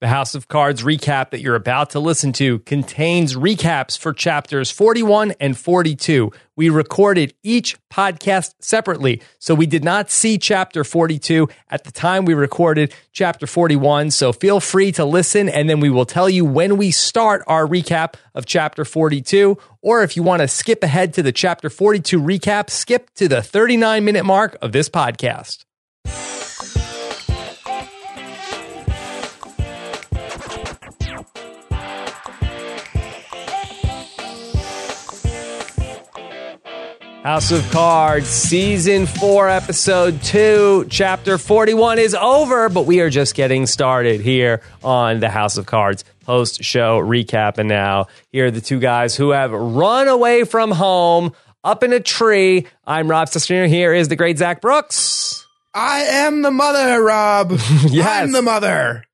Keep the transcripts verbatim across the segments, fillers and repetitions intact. The House of Cards recap that you're about to listen to contains recaps for chapters forty-one and forty-two. We recorded each podcast separately, so we did not see chapter forty-two at the time we recorded chapter forty-one, so feel free to listen, and then we will tell you when we start our recap of chapter forty-two, or if you want to skip ahead to the chapter forty-two recap, skip to the thirty-nine minute mark of this podcast. House of Cards, Season four, Episode two, Chapter forty-one is over, but we are just getting started here on the House of Cards post-show recap. And now, here are the two guys who have run away from home, up in a tree. I'm Rob Sesterner. Here is the great Zach Brooks. I am the mother, Rob. Yes. I'm the mother.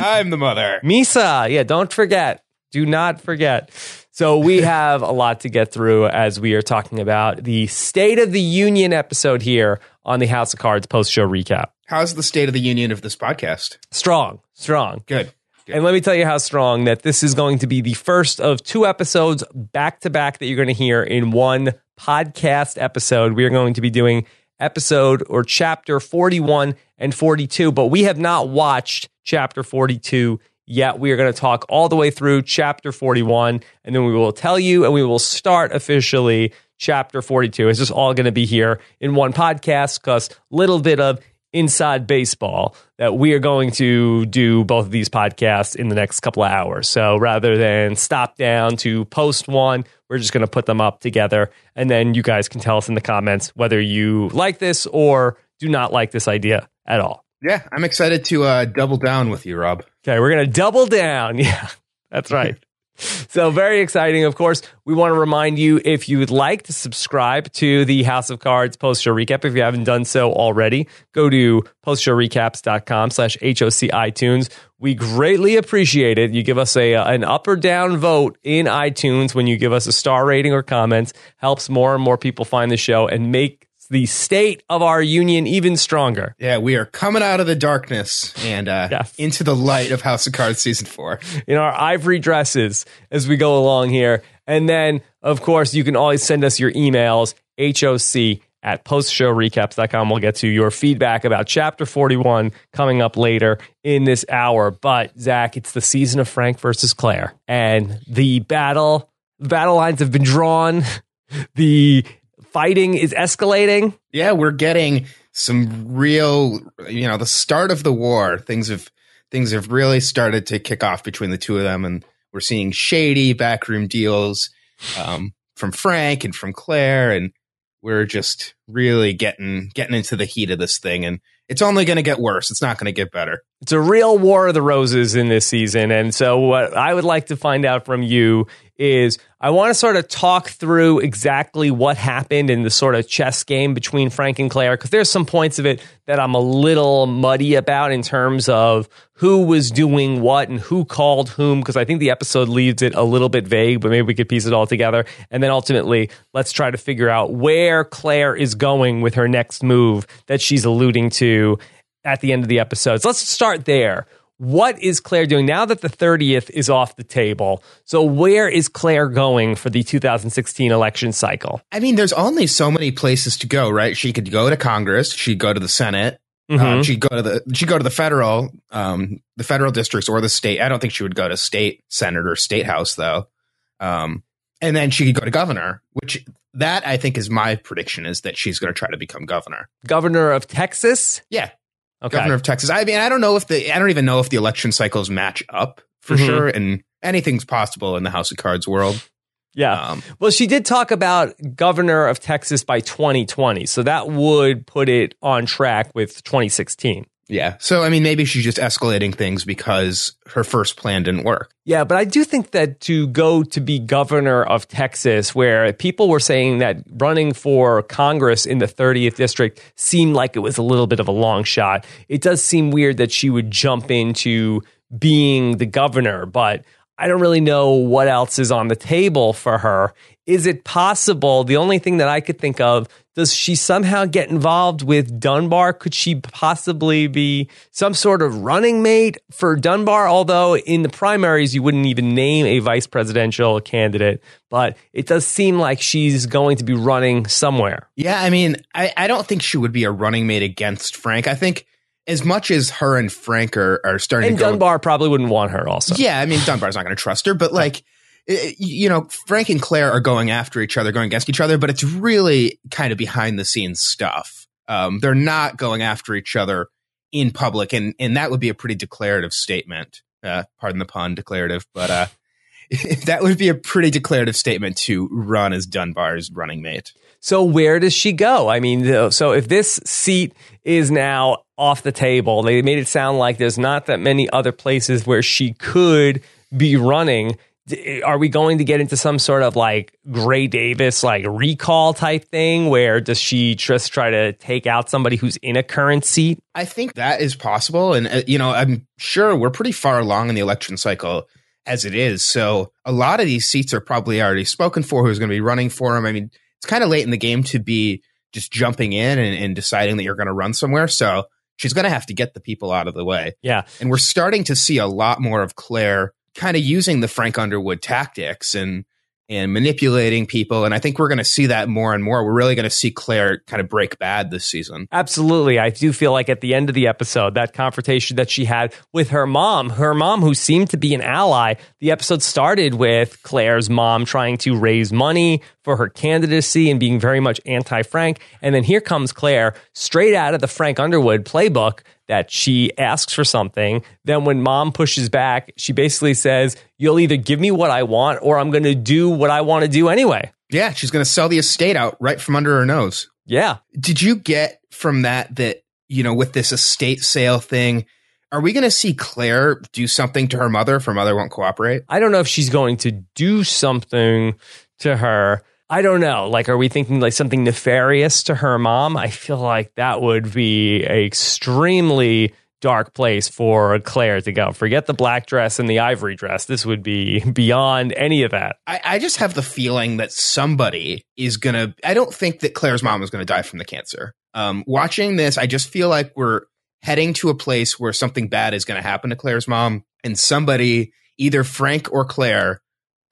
I'm the mother. Misa. Yeah, don't forget. Do not forget. So we have a lot to get through as we are talking about the State of the Union episode here on the House of Cards post-show recap. How's the State of the Union of this podcast? Strong, strong. Good. Good. And let me tell you how strong that this is going to be the first of two episodes back-to-back that you're going to hear in one podcast episode. We are going to be doing episode or chapter forty-one and forty-two, but we have not watched chapter forty-two yet. We are going to talk all the way through chapter forty-one, and then we will tell you, and we will start officially chapter forty-two. It's just all going to be here in one podcast, because little bit of inside baseball that we are going to do both of these podcasts in the next couple of hours. So rather than stop down to post one, we're just going to put them up together, and then you guys can tell us in the comments whether you like this or do not like this idea at all. Yeah, I'm excited to uh, double down with you, Rob. Okay, we're going to double down. Yeah, that's right. So very exciting. Of course, we want to remind you, if you would like to subscribe to the House of Cards post-show recap, if you haven't done so already, go to postshowrecaps.com slash HOC iTunes. We greatly appreciate it. You give us a an up or down vote in iTunes when you give us a star rating or comments. Helps more and more people find the show and make the state of our union even stronger. Yeah, we are coming out of the darkness and uh, yes. into the light of House of Cards Season four. In our ivory dresses as we go along here. And then, of course, you can always send us your emails, hoc at postshowrecaps.com. We'll get to your feedback about Chapter forty-one coming up later in this hour. But, Zach, it's the season of Frank versus Claire. And the battle, battle lines have been drawn. The fighting is escalating. Yeah, we're getting some real, you know, the start of the war. Things have things have really started to kick off between the two of them, and we're seeing shady backroom deals um, from Frank and from Claire, and we're just really getting getting into the heat of this thing, and it's only going to get worse. It's not going to get better. It's a real War of the Roses in this season, and so what I would like to find out from you is I want to sort of talk through exactly what happened in the sort of chess game between Frank and Claire, because there's some points of it that I'm a little muddy about in terms of who was doing what and who called whom, because I think the episode leaves it a little bit vague, but maybe we could piece it all together. And then ultimately, let's try to figure out where Claire is going with her next move that she's alluding to at the end of the episode. So let's start there. What is Claire doing now that the thirtieth is off the table? So where is Claire going for the two thousand sixteen election cycle? I mean, there's only so many places to go, right? She could go to Congress. She'd go to the Senate. Mm-hmm. Um, she'd go to the she'd go to the federal, um, the federal districts or the state. I don't think she would go to state senate or state house, though. Um, and then she could go to governor, which that I think is my prediction, is that she's going to try to become governor. Governor of Texas? Yeah. Okay. Governor of Texas. I mean, I don't know if the I don't even know if the election cycles match up for mm-hmm. sure. And anything's possible in the House of Cards world. Yeah. Um, well, she did talk about governor of Texas by twenty twenty. So that would put it on track with twenty sixteen. Yeah. So, I mean, maybe she's just escalating things because her first plan didn't work. Yeah. But I do think that to go to be governor of Texas, where people were saying that running for Congress in the thirtieth district seemed like it was a little bit of a long shot, it does seem weird that she would jump into being the governor. But I don't really know what else is on the table for her. Is it possible? The only thing that I could think of Does she somehow get involved with Dunbar? Could she possibly be some sort of running mate for Dunbar? Although in the primaries, you wouldn't even name a vice presidential candidate. But it does seem like she's going to be running somewhere. Yeah, I mean, I, I don't think she would be a running mate against Frank. I think as much as her and Frank are, are starting and to go. And Dunbar probably wouldn't want her also. Yeah, I mean, Dunbar's not going to trust her. But like, you know, Frank and Claire are going after each other, going against each other, but it's really kind of behind the scenes stuff. Um, they're not going after each other in public, and and that would be a pretty declarative statement. Uh, pardon the pun, declarative, but uh, that would be a pretty declarative statement to run as Dunbar's running mate. So where does she go? I mean, so if this seat is now off the table, they made it sound like there's not that many other places where she could be running. Are we going to get into some sort of like Gray Davis, like recall type thing where does she just try to take out somebody who's in a current seat? I think that is possible. And, uh, you know, I'm sure we're pretty far along in the election cycle as it is. So a lot of these seats are probably already spoken for who's going to be running for them. I mean, it's kind of late in the game to be just jumping in and, and deciding that you're going to run somewhere. So she's going to have to get the people out of the way. Yeah. And we're starting to see a lot more of Claire kind of using the Frank Underwood tactics and and manipulating people. And I think we're going to see that more and more. We're really going to see Claire kind of break bad this season. Absolutely. I do feel like at the end of the episode, that confrontation that she had with her mom, her mom who seemed to be an ally, the episode started with Claire's mom trying to raise money for her candidacy and being very much anti-Frank. And then here comes Claire straight out of the Frank Underwood playbook that she asks for something. Then when mom pushes back, she basically says, you'll either give me what I want or I'm going to do what I want to do anyway. Yeah, she's going to sell the estate out right from under her nose. Yeah. Did you get from that that, you know, with this estate sale thing, are we going to see Claire do something to her mother if her mother won't cooperate? I don't know if she's going to do something to her. I don't know. Like, are we thinking like something nefarious to her mom? I feel like that would be an extremely dark place for Claire to go. Forget the black dress and the ivory dress. This would be beyond any of that. I, I just have the feeling that somebody is going to, I don't think that Claire's mom is going to die from the cancer. Um, watching this, I just feel like we're heading to a place where something bad is going to happen to Claire's mom, and somebody, either Frank or Claire,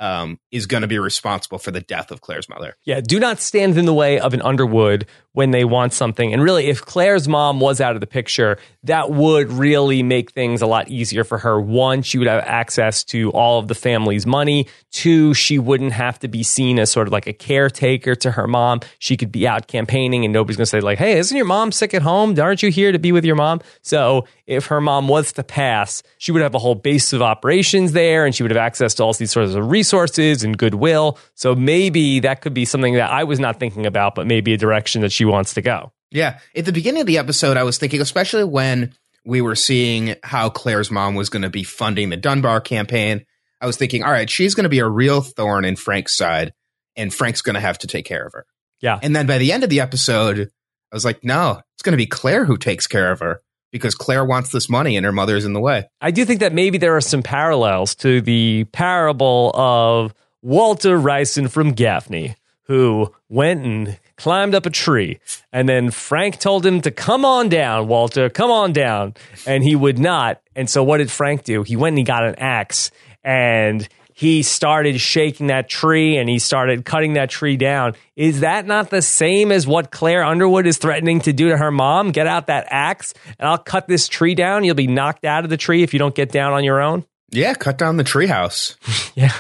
Um, is going to be responsible for the death of Claire's mother. Yeah, do not stand in the way of an Underwood when they want something. And really, if Claire's mom was out of the picture, that would really make things a lot easier for her. One, she would have access to all of the family's money. Two, she wouldn't have to be seen as sort of like a caretaker to her mom. She could be out campaigning and nobody's going to say like, hey, isn't your mom sick at home? Aren't you here to be with your mom? So if her mom was to pass, she would have a whole base of operations there and she would have access to all these sorts of resources. Resources and goodwill. So maybe that could be something that I was not thinking about, but maybe a direction that she wants to go. Yeah. At the beginning of the episode, I was thinking, especially when we were seeing how Claire's mom was going to be funding the Dunbar campaign, I was thinking, all right, she's going to be a real thorn in Frank's side and Frank's going to have to take care of her. Yeah. And then by the end of the episode, I was like, no, it's going to be Claire who takes care of her, because Claire wants this money and her mother's in the way. I do think that maybe there are some parallels to the parable of Walter Wryson from Gaffney, who went and climbed up a tree. And then Frank told him to come on down, Walter, come on down. And he would not. And so what did Frank do? He went and he got an axe and he started shaking that tree and he started cutting that tree down. Is that not the same as what Claire Underwood is threatening to do to her mom? Get out that axe and I'll cut this tree down. You'll be knocked out of the tree if you don't get down on your own. Yeah, cut down the treehouse. Yeah.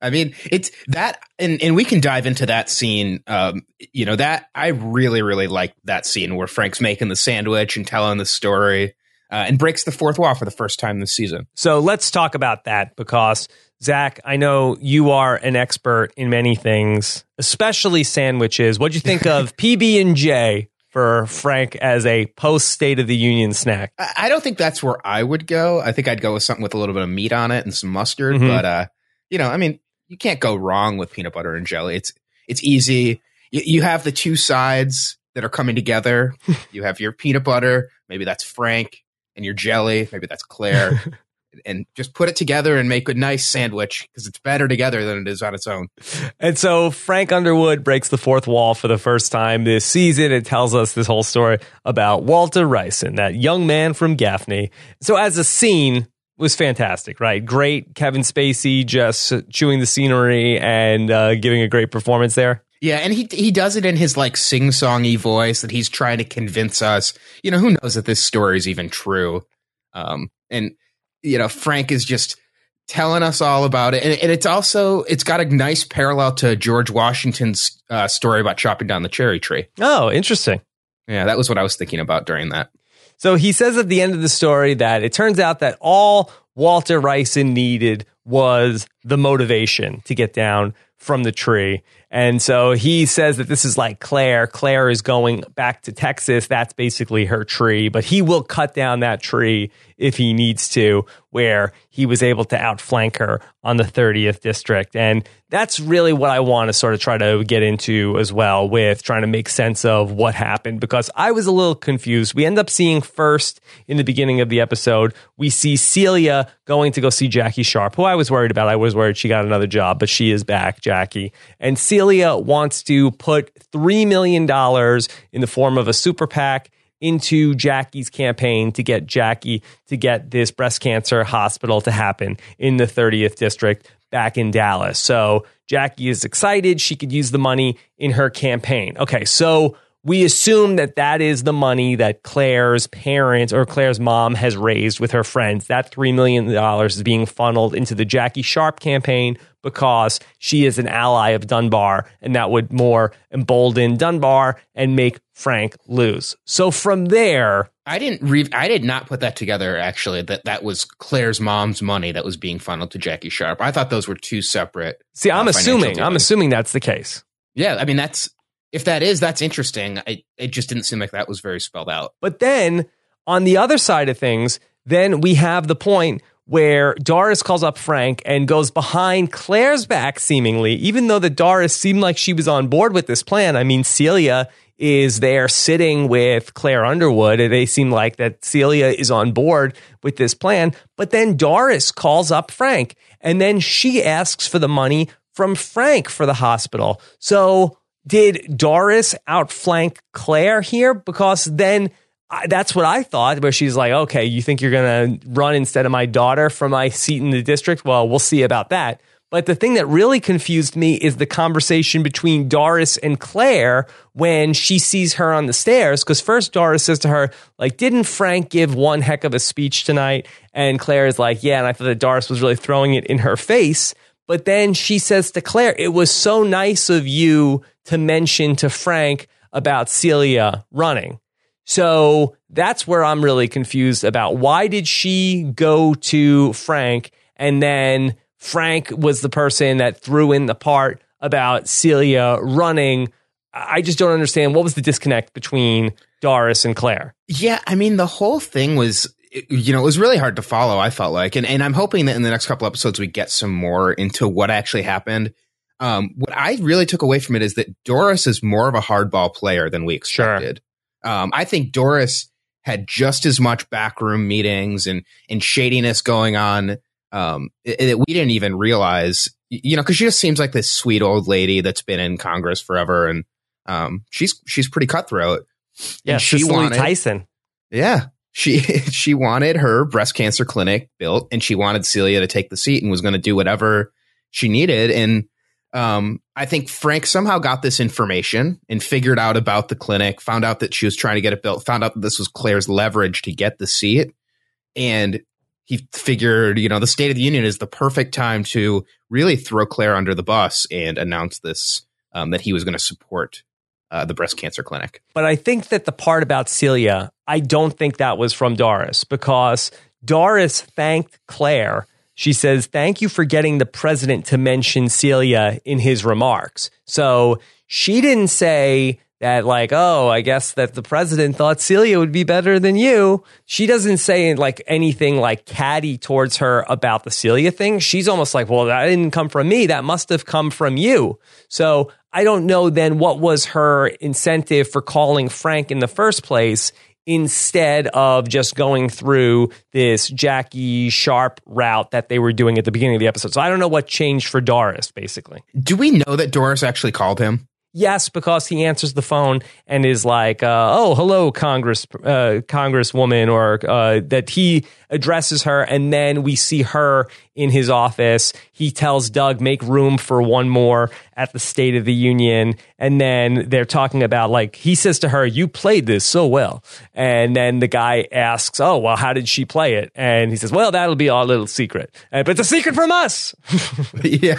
I mean, it's that, and, and we can dive into that scene. Um, you know, that I really, really like that scene where Frank's making the sandwich and telling the story uh, and breaks the fourth wall for the first time this season. So let's talk about that, because Zach, I know you are an expert in many things, especially sandwiches. What'd you think of P B and J for Frank as a post-State of the Union snack? I don't think that's where I would go. I think I'd go with something with a little bit of meat on it and some mustard. Mm-hmm. But, uh, you know, I mean, you can't go wrong with peanut butter and jelly. It's it's easy. You, you have the two sides that are coming together. You have your peanut butter. Maybe that's Frank, and your jelly. Maybe that's Claire. and just put it together and make a nice sandwich, because it's better together than it is on its own. And so Frank Underwood breaks the fourth wall for the first time this season and tells us this whole story about Walter Wryson, that young man from Gaffney. So as a scene was fantastic, right? Great Kevin Spacey just chewing the scenery and uh, giving a great performance there. Yeah, and he he does it in his, like, sing-songy voice that he's trying to convince us. You know, who knows that this story is even true? Um, and, you know, Frank is just telling us all about it. And, and it's also, it's got a nice parallel to George Washington's uh, story about chopping down the cherry tree. Oh, interesting. Yeah, that was what I was thinking about during that. So he says at the end of the story that it turns out that all Walter Wryson needed was the motivation to get down from the tree. And so he says that this is like Claire. Claire is going back to Texas. That's basically her tree, but he will cut down that tree if he needs to, where he was able to outflank her on the thirtieth district. And that's really what I want to sort of try to get into as well, with trying to make sense of what happened, because I was a little confused. We end up seeing first in the beginning of the episode, we see Celia going to go see Jackie Sharp, who I was worried about. I was worried she got another job, but she is back, Jackie. And Celia Celia wants to put three million dollars in the form of a super PAC into Jackie's campaign to get Jackie to get this breast cancer hospital to happen in the thirtieth district back in Dallas. So Jackie is excited. She could use the money in her campaign. Okay, so we assume that that is the money that Claire's parents or Claire's mom has raised with her friends. That three million dollars is being funneled into the Jackie Sharp campaign, because she is an ally of Dunbar, and that would more embolden Dunbar and make Frank lose. So from there, I didn't re- I did not put that together, actually, that that was Claire's mom's money that was being funneled to Jackie Sharp. I thought those were two separate. See, I'm uh, assuming dealings. I'm assuming that's the case. Yeah, I mean, that's if that is, that's interesting. I, it just didn't seem like that was very spelled out. But then on the other side of things, then we have the point where Doris calls up Frank and goes behind Claire's back, seemingly, even though the Doris seemed like she was on board with this plan. I mean, Celia is there sitting with Claire Underwood, and they seem like that Celia is on board with this plan. But then Doris calls up Frank, and then she asks for the money from Frank for the hospital. So did Doris outflank Claire here? Because then I, that's what I thought, where she's like, okay, you think you're going to run instead of my daughter for my seat in the district? Well, we'll see about that. But the thing that really confused me is the conversation between Doris and Claire when she sees her on the stairs. Because first Doris says to her, like, didn't Frank give one heck of a speech tonight? And Claire is like, yeah, and I thought that Doris was really throwing it in her face. But then she says to Claire, it was so nice of you to mention to Frank about Celia running. So that's where I'm really confused about why did she go to Frank, and then Frank was the person that threw in the part about Celia running. I just don't understand. What was the disconnect between Doris and Claire? Yeah, I mean, the whole thing was, you know, it was really hard to follow, I felt like. And, and I'm hoping that in the next couple episodes we get some more into what actually happened. Um, what I really took away from it is that Doris is more of a hardball player than we expected. Sure. Um, I think Doris had just as much backroom meetings and, and shadiness going on um, that we didn't even realize, you know, because she just seems like this sweet old lady that's been in Congress forever. And um, she's she's pretty cutthroat. Yeah, and she wanted Tyson. Yeah, she she wanted her breast cancer clinic built, and she wanted Celia to take the seat and was going to do whatever she needed. And Um, I think Frank somehow got this information and figured out about the clinic, found out that she was trying to get it built, found out that this was Claire's leverage to get the seat. And he figured, you know, the State of the Union is the perfect time to really throw Claire under the bus and announce this, um, that he was going to support uh, the breast cancer clinic. But I think that the part about Celia, I don't think that was from Doris, because Doris thanked Claire. She says, thank you for getting the president to mention Celia in his remarks. So she didn't say that, like, oh, I guess that the president thought Celia would be better than you. She doesn't say, like, anything, like, catty towards her about the Celia thing. She's almost like, well, that didn't come from me. That must have come from you. So I don't know then what was her incentive for calling Frank in the first place instead of just going through this Jackie Sharp route that they were doing at the beginning of the episode. So I don't know what changed for Doris, basically. Do we know that Doris actually called him? Yes, because he answers the phone and is like, uh, oh, hello, Congress, uh, Congresswoman, or uh, that he addresses her. And then we see her in his office. He tells Doug, make room for one more at the State of the Union. And then they're talking about, like, he says to her, you played this so well. And then the guy asks, oh, well, how did she play it? And he says, well, that'll be our little secret. Uh, but it's a secret from us. yeah,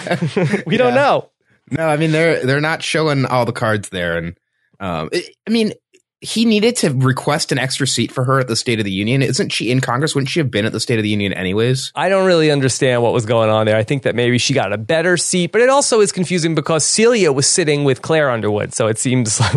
We yeah. don't know. No, I mean, they're they're not showing all the cards there. And um, it, I mean, he needed to request an extra seat for her at the State of the Union. Isn't she in Congress? Wouldn't she have been at the State of the Union anyways? I don't really understand what was going on there. I think that maybe she got a better seat. But it also is confusing because Celia was sitting with Claire Underwood. So it seems like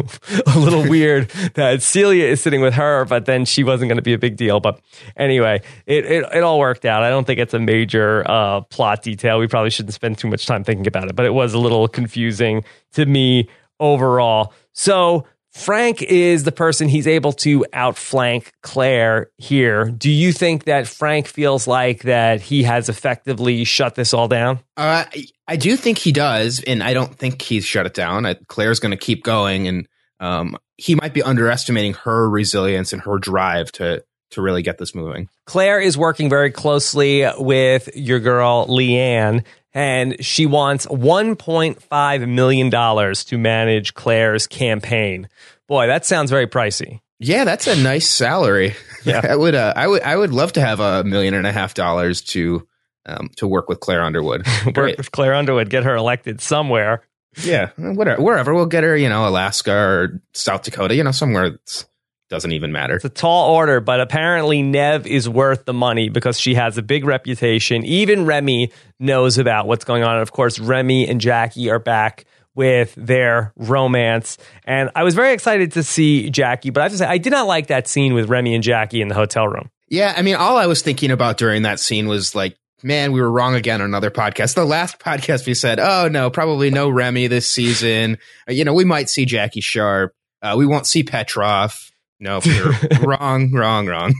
a little weird that Celia is sitting with her, but then she wasn't going to be a big deal. But anyway, it, it, it all worked out. I don't think it's a major uh, plot detail. We probably shouldn't spend too much time thinking about it. But it was a little confusing to me overall. So Frank is the person he's able to outflank Claire here. Do you think that Frank feels like that he has effectively shut this all down? Uh, I, I do think he does, and I don't think he's shut it down. I, Claire's going to keep going, and um, he might be underestimating her resilience and her drive to to really get this moving. Claire is working very closely with your girl, Leanne, and she wants one point five million dollars to manage Claire's campaign. Boy, that sounds very pricey. Yeah, that's a nice salary. Yeah, I would. Uh, I would. I would love to have a million and a half dollars to um, to work with Claire Underwood. work right. with Claire Underwood, get her elected somewhere. Yeah, whatever, wherever we'll get her. You know, Alaska or South Dakota. You know, somewhere that's doesn't even matter. It's a tall order, but apparently Nev is worth the money because she has a big reputation. Even Remy knows about what's going on. And of course, Remy and Jackie are back with their romance. And I was very excited to see Jackie, but I have to say, I did not like that scene with Remy and Jackie in the hotel room. Yeah, I mean, all I was thinking about during that scene was like, man, we were wrong again on another podcast. The last podcast we said, oh no, probably no Remy this season. You know, we might see Jackie Sharp. Uh, we won't see Petrov. No, you're wrong, wrong, wrong.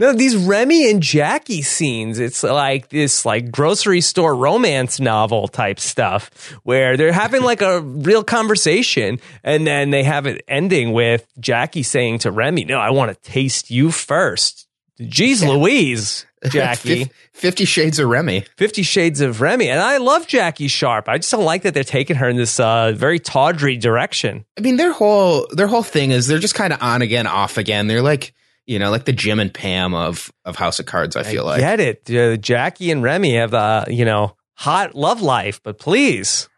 No, these Remy and Jackie scenes, it's like this like grocery store romance novel type stuff where they're having like a real conversation and then they have it ending with Jackie saying to Remy, no, I want to taste you first. Jeez Louise, Jackie. Fifty Shades of Remy. Fifty Shades of Remy. And I love Jackie Sharp. I just don't like that they're taking her in this uh, very tawdry direction. I mean, their whole their whole thing is they're just kind of on again, off again. They're like, you know, like the Jim and Pam of, of House of Cards, I feel I like. I get it. Uh, Jackie and Remy have, uh, you know, hot love life, but please.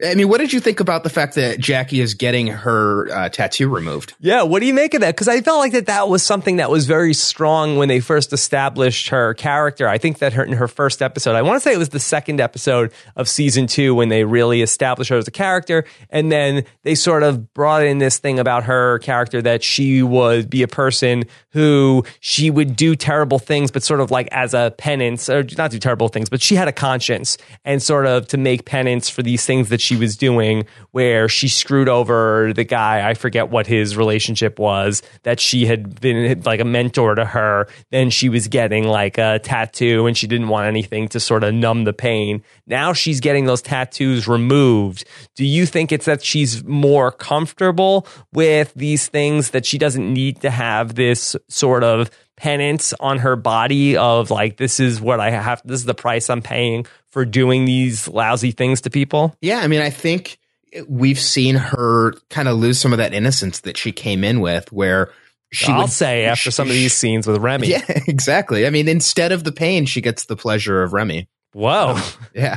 I mean, what did you think about the fact that Jackie is getting her uh, tattoo removed? Yeah, what do you make of that? Because I felt like that that was something that was very strong when they first established her character. I think that her in her first episode, I want to say it was the second episode of season two when they really established her as a character. And then they sort of brought in this thing about her character that she would be a person who she would do terrible things, but sort of like as a penance, or not do terrible things, but she had a conscience and sort of to make penance for these things that she she was doing where she screwed over the guy. I forget what his relationship was, that she had been like a mentor to her. Then she was getting like a tattoo and she didn't want anything to sort of numb the pain. Now she's getting those tattoos removed. Do you think it's that she's more comfortable with these things, that she doesn't need to have this sort of penance on her body of like, this is what I have, this is the price I'm paying for doing these lousy things to people? Yeah, I mean, I think we've seen her kind of lose some of that innocence that she came in with, where she I'll would, say after she, some of these scenes with Remy. Yeah, exactly. I mean, instead of the pain, she gets the pleasure of Remy. Whoa. Um, yeah.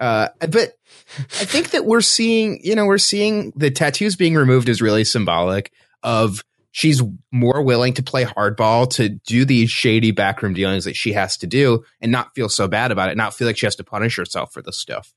Uh, but I think that we're seeing, you know, we're seeing the tattoos being removed is really symbolic of she's more willing to play hardball, to do these shady backroom dealings that she has to do and not feel so bad about it, not feel like she has to punish herself for this stuff.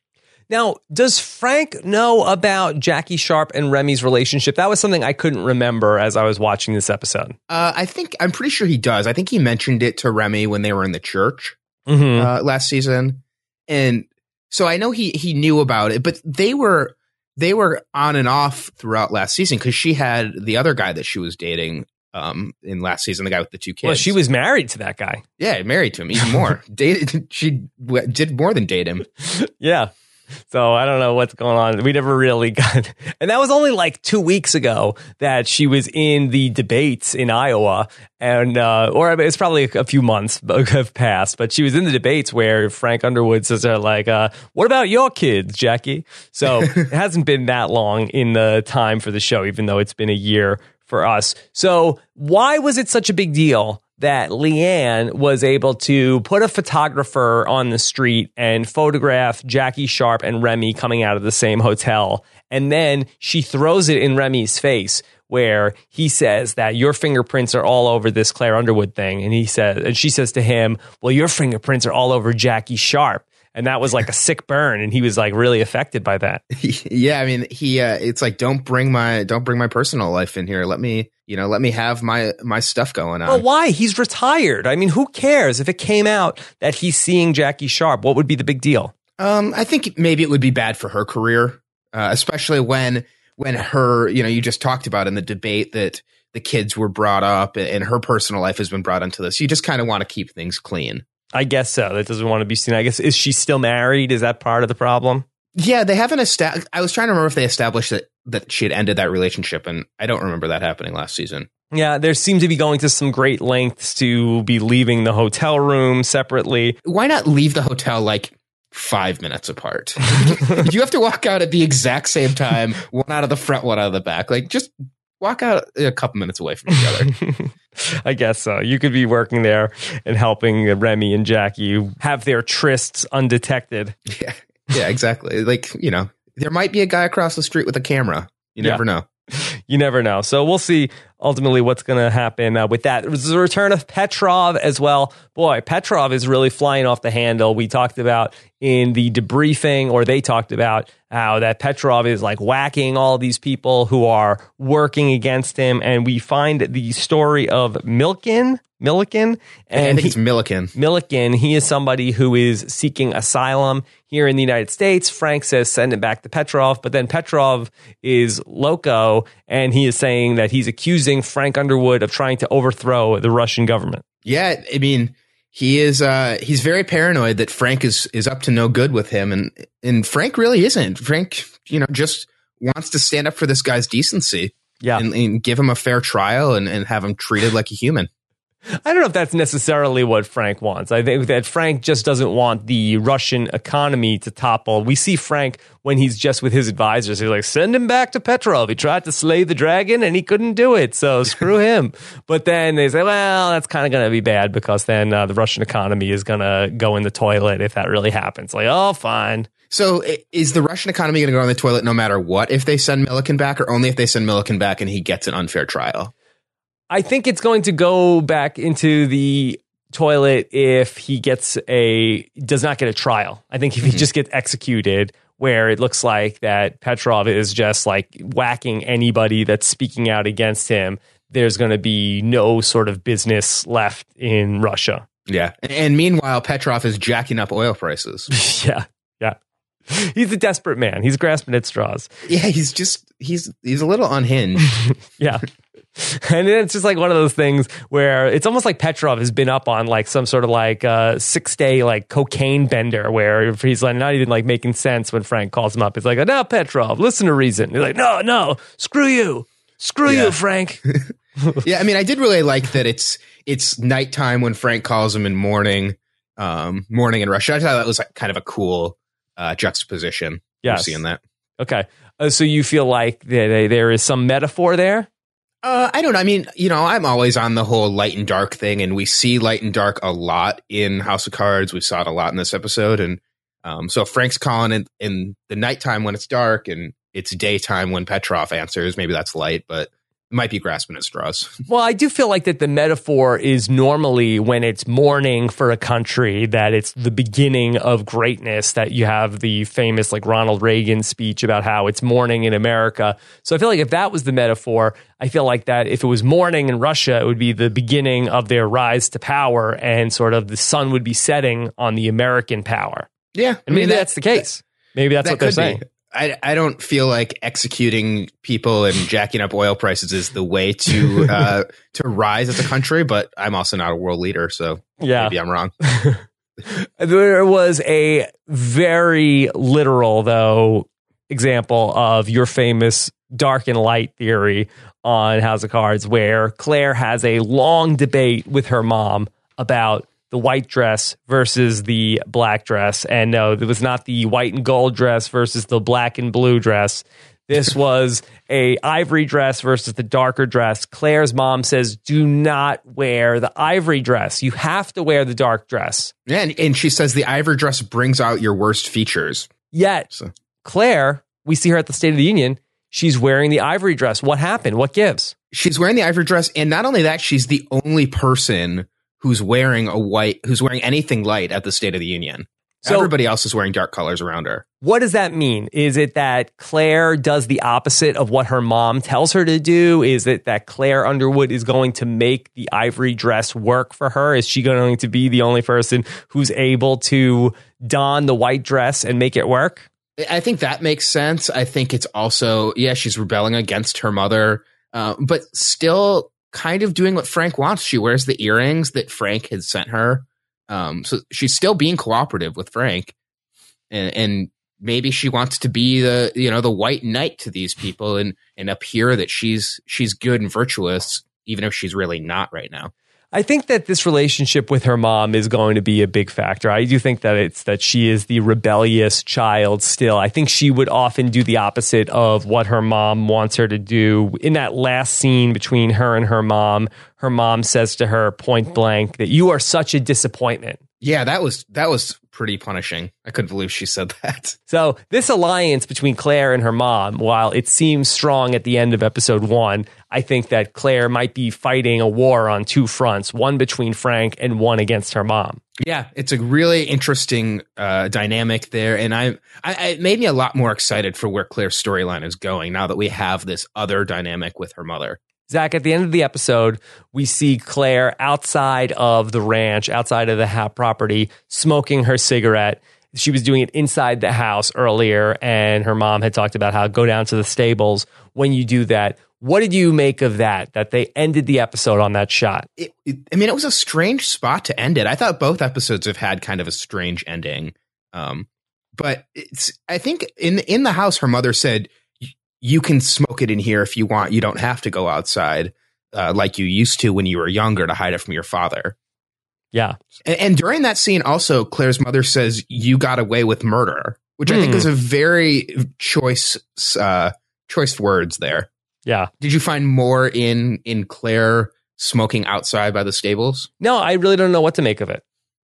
Now, does Frank know about Jackie Sharp and Remy's relationship? That was something I couldn't remember as I was watching this episode. Uh, I think I'm pretty sure he does. I think he mentioned it to Remy when they were in the church mm-hmm. uh, last season. And so I know he, he knew about it, but they were they were on and off throughout last season because she had the other guy that she was dating um, in last season, the guy with the two kids. Well, she was married to that guy. Yeah, married to him even more. Dated, she w- did more than date him. Yeah. So I don't know what's going on. We never really got, and that was only like two weeks ago that she was in the debates in Iowa, and uh, or I mean, it's probably a few months have passed, but she was in the debates where Frank Underwood says her like, uh, "What about your kids, Jackie?" So it hasn't been that long in the time for the show, even though it's been a year for us. So why was it such a big deal that Leanne was able to put a photographer on the street and photograph Jackie Sharp and Remy coming out of the same hotel? And then she throws it in Remy's face where he says that your fingerprints are all over this Claire Underwood thing. And he says, and she says to him, well, your fingerprints are all over Jackie Sharp. And that was like a sick burn. And he was like really affected by that. Yeah. I mean, he, uh, it's like, don't bring my, don't bring my personal life in here. Let me, you know, let me have my, my stuff going on. Well, why? He's retired. I mean, who cares if it came out that he's seeing Jackie Sharp? What would be the big deal? Um, I think maybe it would be bad for her career, uh, especially when, when her, you know, you just talked about in the debate that the kids were brought up and, and her personal life has been brought into this. You just kind of want to keep things clean. I guess so. That doesn't want to be seen. I guess, is she still married? Is that part of the problem? Yeah, they haven't established. I was trying to remember if they established that, that she had ended that relationship, and I don't remember that happening last season. Yeah, there seemed to be going to some great lengths to be leaving the hotel room separately. Why not leave the hotel like five minutes apart? You have to walk out at the exact same time, one out of the front, one out of the back. Like, just walk out a couple minutes away from each other. I guess so. You could be working there and helping Remy and Jackie have their trysts undetected. Yeah, yeah, exactly. Like, you know, there might be a guy across the street with a camera. You yeah. never know. You never know. So we'll see ultimately what's going to happen uh, with that. It was the return of Petrov as well. Boy, Petrov is really flying off the handle. We talked about in the debriefing, or they talked about how that Petrov is like whacking all these people who are working against him. And we find the story of Millikan. Millikan. And I think he, it's Millikan. Millikan. He is somebody who is seeking asylum here in the United States. Frank says, send it back to Petrov. But then Petrov is loco, and he is saying that he's accusing Frank Underwood of trying to overthrow the Russian government. Yeah, I mean, he is uh, he's very paranoid that Frank is is up to no good with him. And and Frank really isn't. Frank, you know, just wants to stand up for this guy's decency. Yeah. And, and give him a fair trial and, and have him treated like a human. I don't know if that's necessarily what Frank wants. I think that Frank just doesn't want the Russian economy to topple. We see Frank when he's just with his advisors. He's like, send him back to Petrov. He tried to slay the dragon and he couldn't do it. So screw him. But then they say, well, that's kind of going to be bad because then uh, the Russian economy is going to go in the toilet if that really happens. Like, oh, fine. So is the Russian economy going to go in the toilet no matter what if they send Millikan back, or only if they send Millikan back and he gets an unfair trial? I think it's going to go back into the toilet if he gets a does not get a trial. I think if he mm-hmm. just gets executed, where it looks like that Petrov is just like whacking anybody that's speaking out against him, there's going to be no sort of business left in Russia. Yeah. And meanwhile, Petrov is jacking up oil prices. yeah. Yeah. He's a desperate man. He's grasping at straws. Yeah. He's just he's he's a little unhinged. yeah. And it's just like one of those things where it's almost like Petrov has been up on like some sort of like uh, six day like cocaine bender where he's like not even like making sense when Frank calls him up. It's like, oh, no, Petrov, listen to reason. He's like, no, no, screw you. Screw yeah. you, Frank. yeah, I mean, I did really like that it's it's nighttime when Frank calls him and morning, um, morning in Russia. I thought that was like kind of a cool uh, juxtaposition. Yeah, seeing that. Okay. Uh, so you feel like that there is some metaphor there? Uh, I don't know. I mean, you know, I'm always on the whole light and dark thing, and we see light and dark a lot in House of Cards. We saw it a lot in this episode. And um, so Frank's calling in, in the nighttime when it's dark, and it's daytime when Petrov answers. Maybe that's light, but it might be grasping at straws. Well, I do feel like that the metaphor is normally when it's morning for a country, that it's the beginning of greatness, that you have the famous like Ronald Reagan speech about how it's morning in America. So I feel like if that was the metaphor, I feel like that if it was morning in Russia, it would be the beginning of their rise to power, and sort of the sun would be setting on the American power. Yeah. And I mean, maybe that, that's the case. That, maybe that's that what they're saying. Be. I, I don't feel like executing people and jacking up oil prices is the way to uh, to rise as a country, but I'm also not a world leader, so yeah. Maybe I'm wrong. There was a very literal, though, example of your famous dark and light theory on House of Cards, where Claire has a long debate with her mom about the white dress versus the black dress. And no, it was not the white and gold dress versus the black and blue dress. This was a ivory dress versus the darker dress. Claire's mom says, do not wear the ivory dress. You have to wear the dark dress. Yeah, and, and she says the ivory dress brings out your worst features. Yet, so. Claire, we see her at the State of the Union. She's wearing the ivory dress. What happened? What gives? She's wearing the ivory dress. And not only that, she's the only person who's wearing a white, who's wearing anything light at the State of the Union. So everybody else is wearing dark colors around her. What does that mean? Is it that Claire does the opposite of what her mom tells her to do? Is it that Claire Underwood is going to make the ivory dress work for her? Is she going to be the only person who's able to don the white dress and make it work? I think that makes sense. I think it's also, yeah, she's rebelling against her mother, uh, but still kind of doing what Frank wants. She wears the earrings that Frank had sent her. Um, so she's still being cooperative with Frank, and, and maybe she wants to be the, you know, the white knight to these people and, and appear that she's, she's good and virtuous, even if she's really not right now. I think that this relationship with her mom is going to be a big factor. I do think that it's that she is the rebellious child still. I think she would often do the opposite of what her mom wants her to do. In that last scene between her and her mom, her mom says to her point blank that you are such a disappointment. Yeah, that was that was pretty punishing. I couldn't believe she said that. So this alliance between Claire and her mom, while it seems strong at the end of episode one, I think that Claire might be fighting a war on two fronts, one between Frank and one against her mom. Yeah, it's a really interesting uh, dynamic there. And I, I, it made me a lot more excited for where Claire's storyline is going now that we have this other dynamic with her mother. Zach, at the end of the episode, we see Claire outside of the ranch, outside of the ha- property, smoking her cigarette. She was doing it inside the house earlier, and her mom had talked about how go down to the stables when you do that. What did you make of that, that they ended the episode on that shot? It, it, I mean, it was a strange spot to end it. I thought both episodes have had kind of a strange ending. Um, but it's, I think in, in the house, her mother said, you can smoke it in here if you want. You don't have to go outside uh, like you used to when you were younger to hide it from your father. Yeah. And, and during that scene, also, Claire's mother says, you got away with murder, which mm. I think is a very choice, uh, choice words there. Yeah. Did you find more in, in Claire smoking outside by the stables? No, I really don't know what to make of it.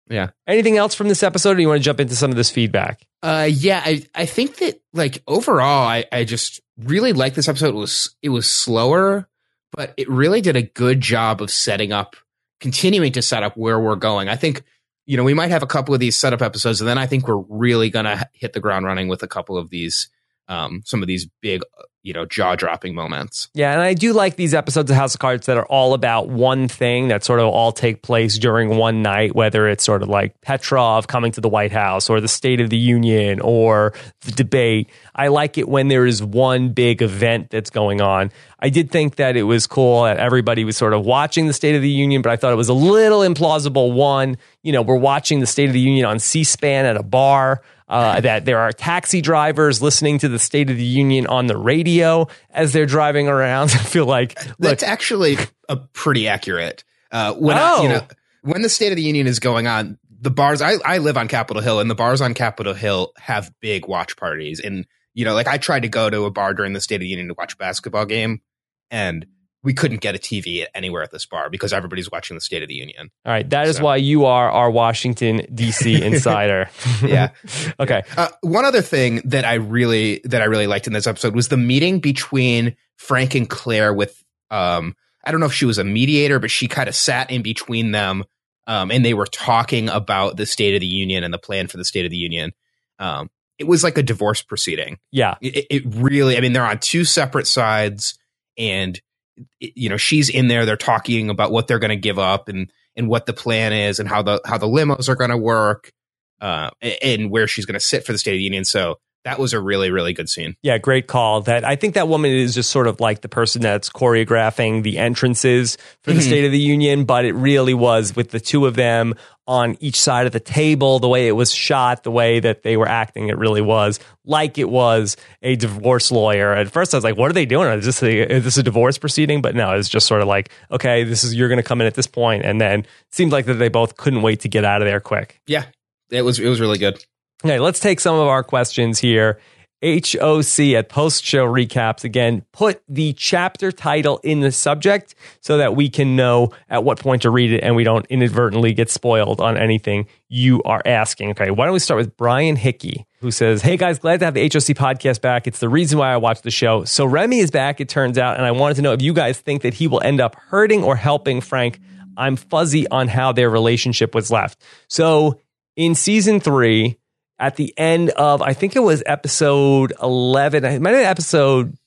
Yeah. Anything else from this episode? Or you want to jump into some of this feedback? Uh, yeah, I, I think that like overall, I, I just really liked this episode. It was it was slower, but it really did a good job of setting up, continuing to set up where we're going. I think, you know, we might have a couple of these setup episodes, and then I think we're really going to hit the ground running with a couple of these, um, some of these big, you know, jaw-dropping moments. Yeah, and I do like these episodes of House of Cards that are all about one thing that sort of all take place during one night, whether it's sort of like Petrov coming to the White House or the State of the Union or the debate. I like it when there is one big event that's going on. I did think that it was cool that everybody was sort of watching the State of the Union, but I thought it was a little implausible. One, you know, we're watching the State of the Union on C-SPAN at a bar. Uh, that there are taxi drivers listening to the State of the Union on the radio as they're driving around. I feel like look. That's actually a pretty accurate. Uh, when oh. I, you know, when the State of the Union is going on, the bars. I, I live on Capitol Hill, and the bars on Capitol Hill have big watch parties. And you know, like I tried to go to a bar during the State of the Union to watch a basketball game, and we couldn't get a T V anywhere at this bar because everybody's watching the State of the Union. All right. That is so. Why you are our Washington, D C insider. Yeah. Okay. Uh, one other thing that I really that I really liked in this episode was the meeting between Frank and Claire with, um, I don't know if she was a mediator, but she kind of sat in between them, um, and they were talking about the State of the Union and the plan for the State of the Union. Um, it was like a divorce proceeding. Yeah. It, it really, I mean, they're on two separate sides, and you know, she's in there, they're talking about what they're going to give up and, and what the plan is and how the, how the limos are going to work, uh, and where she's going to sit for the State of the Union. So That was a really, really good scene. Yeah, great call. That I think that woman is just sort of like the person that's choreographing the entrances for the mm-hmm. State of the Union, but it really was with the two of them on each side of the table, the way it was shot, the way that they were acting, it really was like it was a divorce lawyer. At first, I was like, what are they doing? Is this a, is this a divorce proceeding? But no, it's just sort of like, okay, this is you're going to come in at this point. And then it seemed like that they both couldn't wait to get out of there quick. Yeah, it was it was really good. Okay, let's take some of our questions here. H O C at Post Show Recaps. Again, put the chapter title in the subject so that we can know at what point to read it and we don't inadvertently get spoiled on anything you are asking. Okay, why don't we start with Brian Hickey, who says, hey guys, glad to have the H O C podcast back. It's the reason why I watch the show. So Remy is back, it turns out, and I wanted to know if you guys think that he will end up hurting or helping Frank. I'm fuzzy on how their relationship was left. So in season three, at the end of, I think it was episode eleven, it might have been episode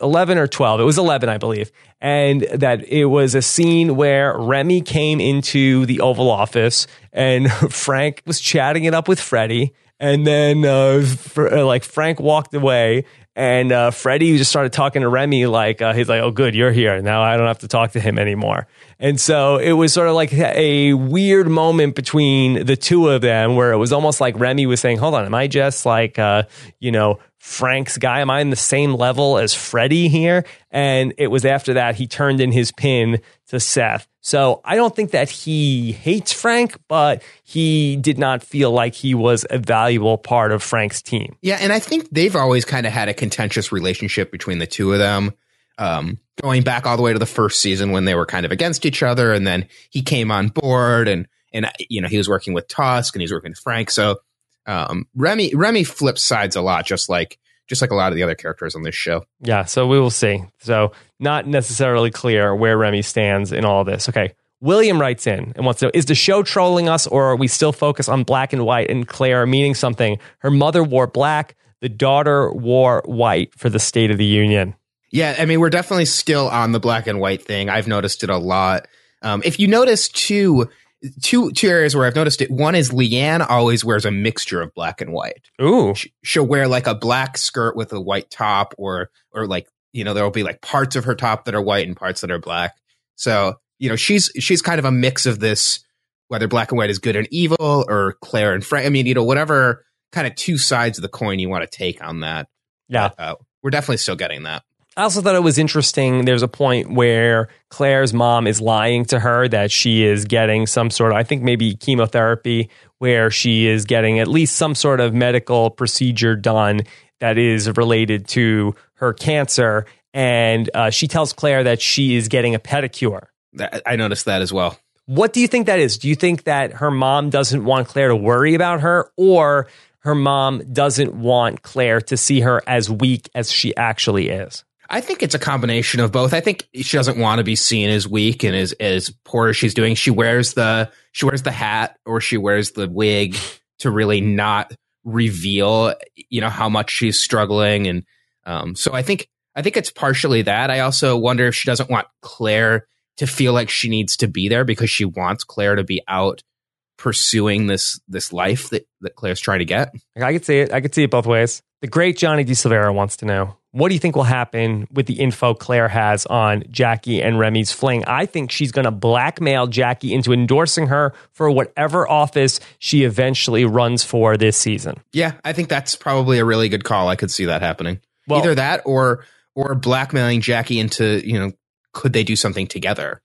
eleven or twelve. It was eleven, I believe. And that it was a scene where Remy came into the Oval Office and Frank was chatting it up with Freddie. And then uh, for, like Frank walked away and uh, Freddie just started talking to Remy. Like uh, he's like, oh, good, you're here. Now I don't have to talk to him anymore. And so it was sort of like a weird moment between the two of them where it was almost like Remy was saying, hold on, am I just like, uh, you know, Frank's guy? Am I on the same level as Freddie here? And it was after that he turned in his pin to Seth. So I don't think that he hates Frank, but he did not feel like he was a valuable part of Frank's team. Yeah, and I think they've always kind of had a contentious relationship between the two of them. Um, going back all the way to the first season when they were kind of against each other, and then he came on board, and and you know he was working with Tusk, and he was working with Frank. So um, Remy Remy flips sides a lot, just like just like a lot of the other characters on this show. Yeah, so we will see. So not necessarily clear where Remy stands in all this. Okay, William writes in and wants to know, is the show trolling us, or are we still focused on black and white and Claire meaning something? Her mother wore black, the daughter wore white for the State of the Union. Yeah, I mean, we're definitely still on the black and white thing. I've noticed it a lot. Um, if you notice, two, two, two areas where I've noticed it. One is Leanne always wears a mixture of black and white. Ooh. She, she'll wear like a black skirt with a white top, or or like, you know, there'll be like parts of her top that are white and parts that are black. So, you know, she's she's kind of a mix of this, whether black and white is good and evil, or Claire and Frank. I mean, you know, whatever kind of two sides of the coin you want to take on that. Yeah. Uh, we're definitely still getting that. I also thought it was interesting. There's a point where Claire's mom is lying to her that she is getting some sort of, I think maybe chemotherapy, where she is getting at least some sort of medical procedure done that is related to her cancer. And uh, she tells Claire that she is getting a pedicure. I noticed that as well. What do you think that is? Do you think that her mom doesn't want Claire to worry about her, or her mom doesn't want Claire to see her as weak as she actually is? I think it's a combination of both. I think she doesn't want to be seen as weak and as, as poor as she's doing. She wears the she wears the hat, or she wears the wig to really not reveal, you know, how much she's struggling. And um, so I think I think it's partially that. I also wonder if she doesn't want Claire to feel like she needs to be there, because she wants Claire to be out pursuing this this life that, that Claire's trying to get. I could see it. I could see it both ways. The great Johnny DeSilvera wants to know, what do you think will happen with the info Claire has on Jackie and Remy's fling? I think she's going to blackmail Jackie into endorsing her for whatever office she eventually runs for this season. Yeah, I think that's probably a really good call. I could see that happening. Well, either that or or blackmailing Jackie into, you know, could they do something together?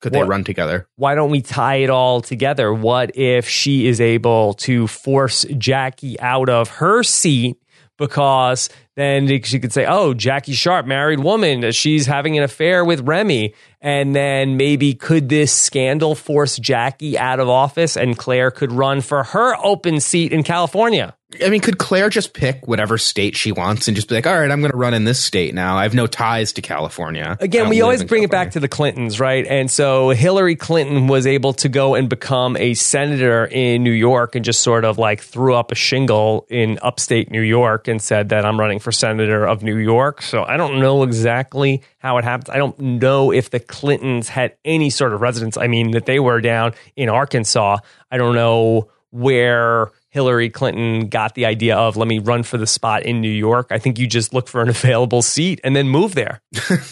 Could they what, run together? Why don't we tie it all together? What if she is able to force Jackie out of her seat? Because then she could say, oh, Jackie Sharp, married woman, she's having an affair with Remy. And then maybe could this scandal force Jackie out of office, and Claire could run for her open seat in California? I mean, could Claire just pick whatever state she wants and just be like, all right, I'm going to run in this state now. I have no ties to California. Again, we always bring it back to the Clintons, right? And so Hillary Clinton was able to go and become a senator in New York and just sort of like threw up a shingle in upstate New York and said that I'm running for senator of New York. So I don't know exactly how it happened. I don't know if the Clintons had any sort of residence. I mean, that they were down in Arkansas. I don't know where Hillary Clinton got the idea of, let me run for the spot in New York, I think you just look for an available seat and then move there.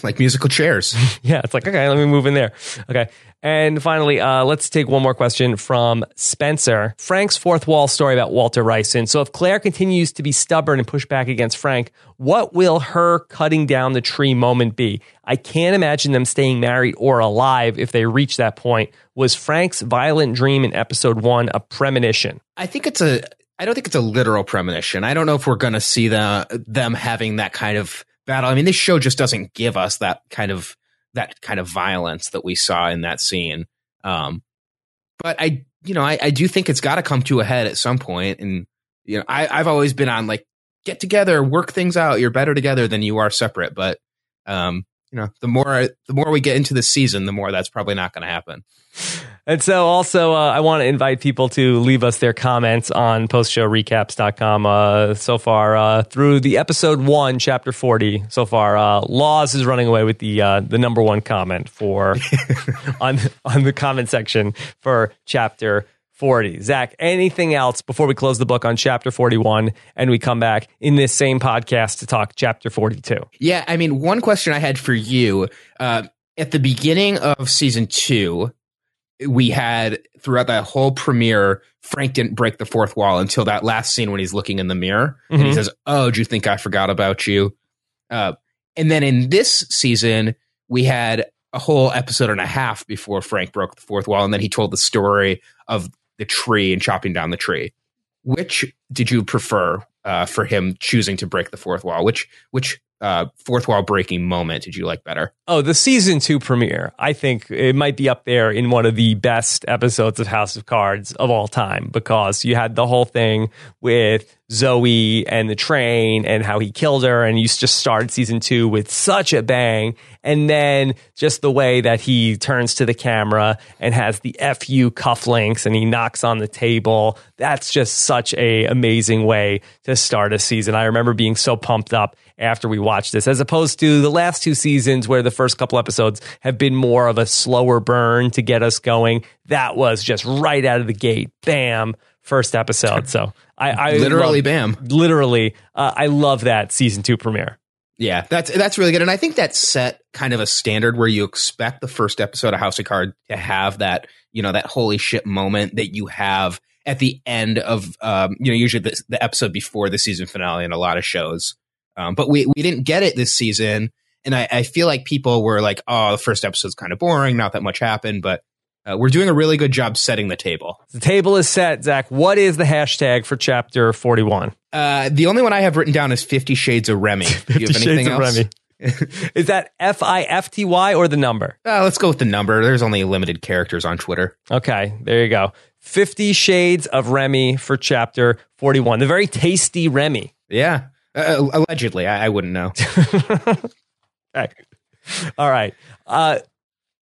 Like musical chairs. Yeah, it's like, okay, let me move in there. Okay. And finally, uh, let's take one more question from Spencer. Frank's fourth wall story about Walter Wryson. So if Claire continues to be stubborn and push back against Frank, what will her cutting down the tree moment be? I can't imagine them staying married or alive if they reach that point. Was Frank's violent dream in episode one a premonition? I think it's a, I don't think it's a literal premonition. I don't know if we're going to see the, them having that kind of battle. I mean, this show just doesn't give us that kind of that kind of violence that we saw in that scene. Um, but I, you know, I, I do think it's got to come to a head at some point. And, you know, I, I've always been on like, get together, work things out. You're better together than you are separate. But, um, you know, the more, the more we get into the season, the more that's probably not going to happen. And so also, uh, I want to invite people to leave us their comments on post show recaps dot com. Uh, so far, uh, through the episode one, chapter forty, so far, uh, Laws is running away with the, uh, the number one comment for on, on the comment section for chapter forty. Zach, anything else before we close the book on chapter forty-one and we come back in this same podcast to talk chapter forty-two? Yeah, I mean, one question I had for you, uh, at the beginning of season two, we had throughout that whole premiere, Frank didn't break the fourth wall until that last scene when he's looking in the mirror, mm-hmm. and he says, "Oh, do you think I forgot about you?" Uh, and then in this season, we had a whole episode and a half before Frank broke the fourth wall, and then he told the story of the tree and chopping down the tree. Which did you prefer, uh, for him choosing to break the fourth wall? Which which uh, fourth wall breaking moment did you like better? Oh, the season two premiere. I think it might be up there in one of the best episodes of House of Cards of all time, because you had the whole thing with Zoe and the train and how he killed her, and you just started season two with such a bang. And then just the way that he turns to the camera and has the F U cufflinks and he knocks on the table, that's just such a amazing way to start a season. I remember being so pumped up after we watched this, as opposed to the last two seasons where the first couple episodes have been more of a slower burn to get us going. That was just right out of the gate, bam, first episode. So I, I literally love, bam, literally. Uh, I love that season two premiere. Yeah, that's that's really good. And I think that set kind of a standard where you expect the first episode of House of Cards to have that, you know, that holy shit moment that you have at the end of, um, you know, usually the, the episode before the season finale in a lot of shows. Um, but we, we didn't get it this season. And I, I feel like people were like, oh, the first episode's kind of boring. Not that much happened, but Uh, we're doing a really good job setting the table. The table is set, Zach. What is the hashtag for chapter forty-one? Uh, the only one I have written down is fifty Shades of Remy. Do you have anything else? Remy. Is that F I F T Y or the number? Uh, let's go with the number. There's only limited characters on Twitter. Okay, there you go. fifty Shades of Remy for chapter forty-one. The very tasty Remy. Yeah, uh, allegedly. I, I wouldn't know. All right. All right. Uh,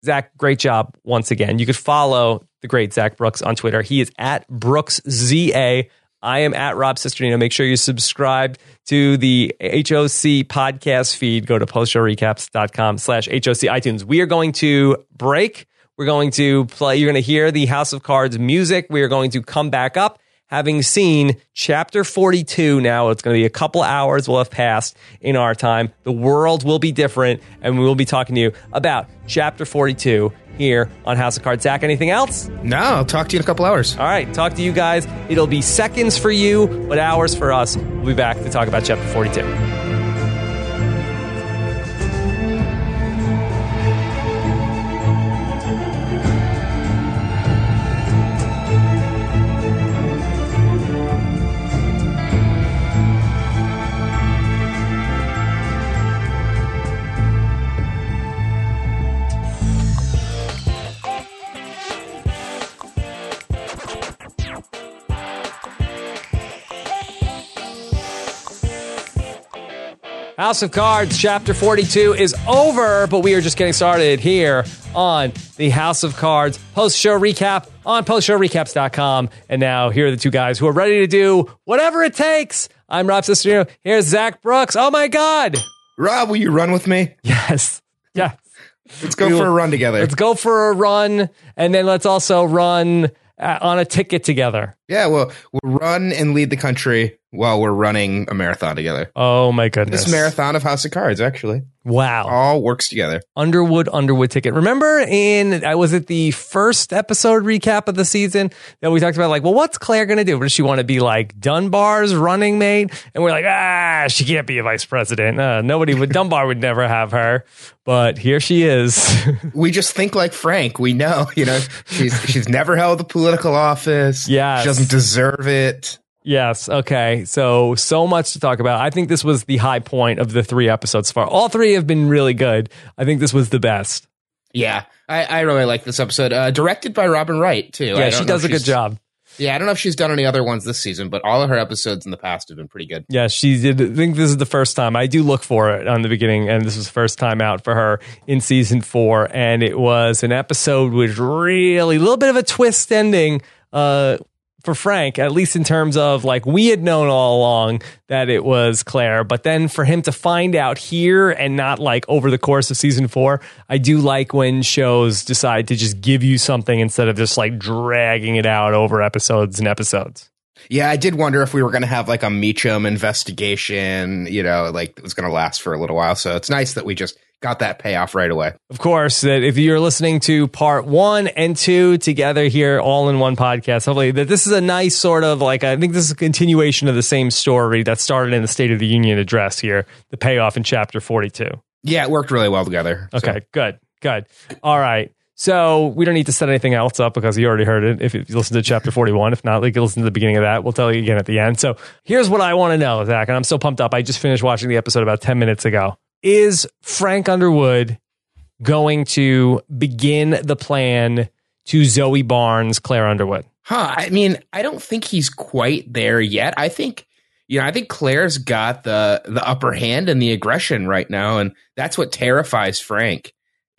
Zach, great job once again. You could follow the great Zach Brooks on Twitter. He is at Brooks Z A. I am at Rob Sesterner. Make sure you subscribe to the H O C podcast feed. Go to postshowrecaps.com slash HOC iTunes. We are going to break. We're going to play. You're going to hear the House of Cards music. We are going to come back up, having seen chapter forty-two now. It's going to be a couple hours will have passed in our time. The world will be different, and we will be talking to you about chapter forty-two here on House of Cards. Zach, anything else? No, I'll talk to you in a couple hours. All right, talk to you guys. It'll be seconds for you, but hours for us. We'll be back to talk about chapter forty-two. House of Cards chapter forty-two is over, but we are just getting started here on the House of Cards post-show recap on post show recaps dot com. And now here are the two guys who are ready to do whatever it takes. I'm Rob Sesterner. Here's Zach Brooks. Oh my God. Rob, will you run with me? Yes. Yes. Let's go we for will, a run together. Let's go for a run. And then let's also run uh, on a ticket together. Yeah, well, we'll run and lead the country while we're running a marathon together. Oh, my goodness. This marathon of House of Cards, actually. Wow. All works together. Underwood, Underwood ticket. Remember in, I was at the first episode recap of the season that we talked about, like, well, what's Claire going to do? Does she want to be like Dunbar's running mate? And we're like, ah, she can't be a vice president. Uh, nobody would, Dunbar would never have her. But here she is. We just think like Frank. We know, you know, she's, she's never held a political office. Yeah. She doesn't deserve it. Yes. Okay. So, so much to talk about. I think this was the high point of the three episodes so far. All three have been really good. I think this was the best. Yeah. I, I really like this episode. Uh, directed by Robin Wright, too. Yeah, she does a good job. Yeah, I don't know if she's done any other ones this season, but all of her episodes in the past have been pretty good. Yeah, she did. I think this is the first time. I do look for it on the beginning, and this was the first time out for her in season four. And it was an episode with really a little bit of a twist ending. Uh, For Frank, at least in terms of like we had known all along that it was Claire, but then for him to find out here and not like over the course of season four, I do like when shows decide to just give you something instead of just like dragging it out over episodes and episodes. Yeah, I did wonder if we were going to have like a Meacham investigation, you know, like that was going to last for a little while. So it's nice that we just got that payoff right away. Of course, that if you're listening to part one and two together here, all in one podcast, hopefully that this is a nice sort of like, I think this is a continuation of the same story that started in the State of the Union address here, the payoff in chapter forty-two. Yeah, it worked really well together. Okay, so. good, good. All right. So we don't need to set anything else up because you already heard it. If you listen to chapter forty-one, if not, like you listen to the beginning of that, we'll tell you again at the end. So here's what I want to know, Zach, and I'm so pumped up. I just finished watching the episode about ten minutes ago. Is Frank Underwood going to begin the plan to Zoe Barnes, Claire Underwood? Huh. I mean, I don't think he's quite there yet. I think, you know, I think Claire's got the the upper hand and the aggression right now, and that's what terrifies Frank.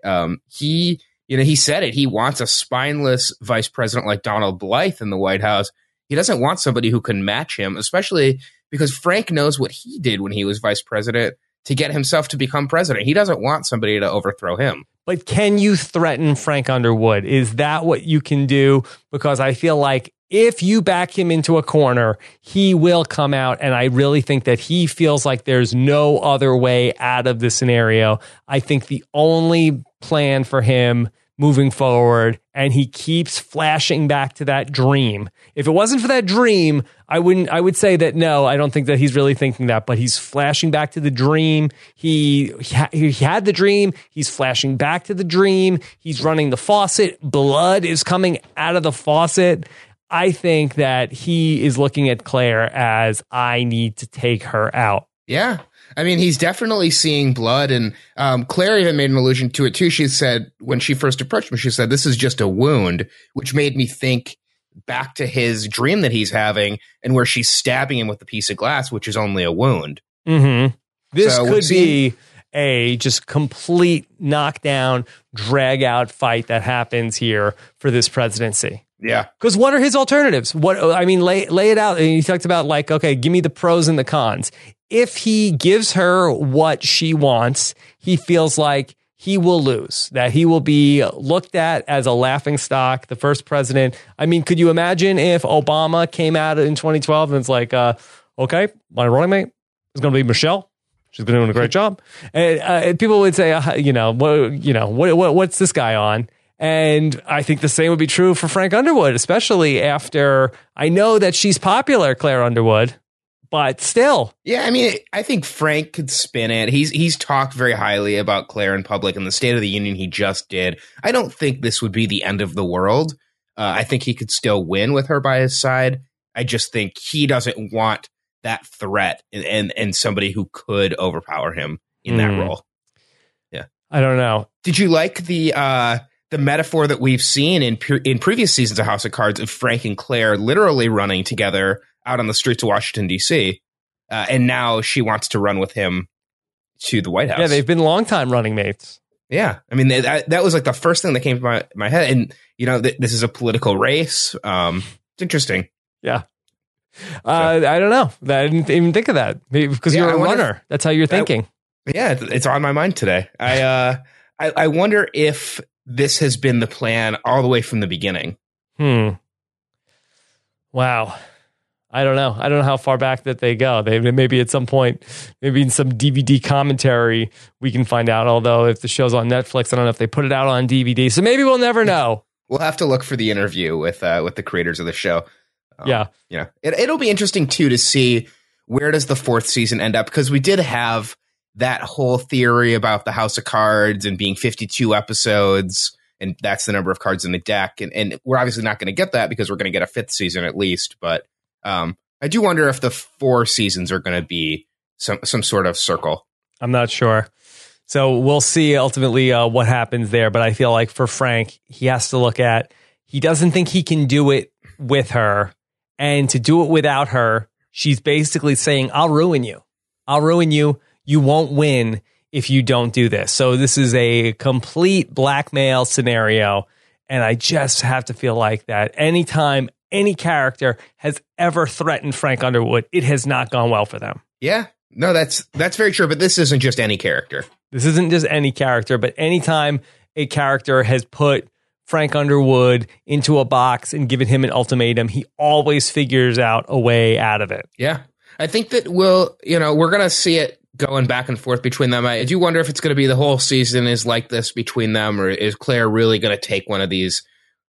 Um, he, you know, he said it. He wants a spineless vice president like Donald Blythe in the White House. He doesn't want somebody who can match him, especially because Frank knows what he did when he was vice president to get himself to become president. He doesn't want somebody to overthrow him. But can you threaten Frank Underwood? Is that what you can do? Because I feel like if you back him into a corner, he will come out. And I really think that he feels like there's no other way out of this scenario. I think the only plan for him moving forward, and he keeps flashing back to that dream. If it wasn't for that dream, I wouldn't, I would say that, no, I don't think that he's really thinking that, but he's flashing back to the dream. He, he had the dream. He's flashing back to the dream. He's running the faucet. Blood is coming out of the faucet. I think that he is looking at Claire as, I need to take her out. Yeah. I mean, he's definitely seeing blood, and um, Claire even made an allusion to it, too. She said, when she first approached me, she said, this is just a wound, which made me think back to his dream that he's having and where she's stabbing him with a piece of glass, which is only a wound. Mm-hmm. This so, could see- be a just complete knockdown, drag-out fight that happens here for this presidency. Yeah. Because what are his alternatives? What I mean, lay lay it out. And you talked about like, okay, give me the pros and the cons. If he gives her what she wants, he feels like he will lose, that he will be looked at as a laughingstock, the first president. I mean, could you imagine if Obama came out in twenty twelve and it's like, uh, okay, my running mate is going to be Michelle. She's been doing a great job. And uh, people would say, uh, you know, what, you know, what, what, what's this guy on? And I think the same would be true for Frank Underwood, especially after I know that she's popular, Claire Underwood. But still. Yeah, I mean, I think Frank could spin it. He's he's talked very highly about Claire in public and the State of the Union he just did. I don't think this would be the end of the world. Uh, I think he could still win with her by his side. I just think he doesn't want that threat and, and, and somebody who could overpower him in mm. that role. Yeah. I don't know. Did you like the uh, the metaphor that we've seen in pre- in previous seasons of House of Cards of Frank and Claire literally running together out on the streets of Washington, D C, uh, and now she wants to run with him to the White House. Yeah, they've been longtime running mates. Yeah, I mean, they, that, that was like the first thing that came to my, my head. And, you know, th- this is a political race. Um, it's interesting. Yeah. Uh, so. I don't know. I didn't even think of that because yeah, you're a wonder, runner. That's how you're thinking. I, yeah, it's on my mind today. I, uh, I, I wonder if this has been the plan all the way from the beginning. Hmm. Wow. I don't know. I don't know how far back that they go. They maybe at some point, maybe in some D V D commentary, we can find out. Although if the show's on Netflix, I don't know if they put it out on D V D. So maybe we'll never know. We'll have to look for the interview with uh, with the creators of the show. Um, yeah, you know, it, it'll be interesting too to see where does the fourth season end up, because we did have that whole theory about the House of Cards and being fifty-two episodes, and that's the number of cards in the deck. And, and we're obviously not going to get that because we're going to get a fifth season at least, but. Um, I do wonder if the four seasons are going to be some, some sort of circle. I'm not sure. So we'll see ultimately uh, what happens there. But I feel like for Frank, he has to look at, he doesn't think he can do it with her. And to do it without her, she's basically saying, I'll ruin you. I'll ruin you. You won't win if you don't do this. So this is a complete blackmail scenario. And I just have to feel like that anytime any character has ever threatened Frank Underwood, it has not gone well for them. Yeah, no, that's that's very true. But this isn't just any character. This isn't just any character. But anytime a character has put Frank Underwood into a box and given him an ultimatum, he always figures out a way out of it. Yeah, I think that we'll, you know, we're going to see it going back and forth between them. I do wonder if it's going to be the whole season is like this between them, or is Claire really going to take one of these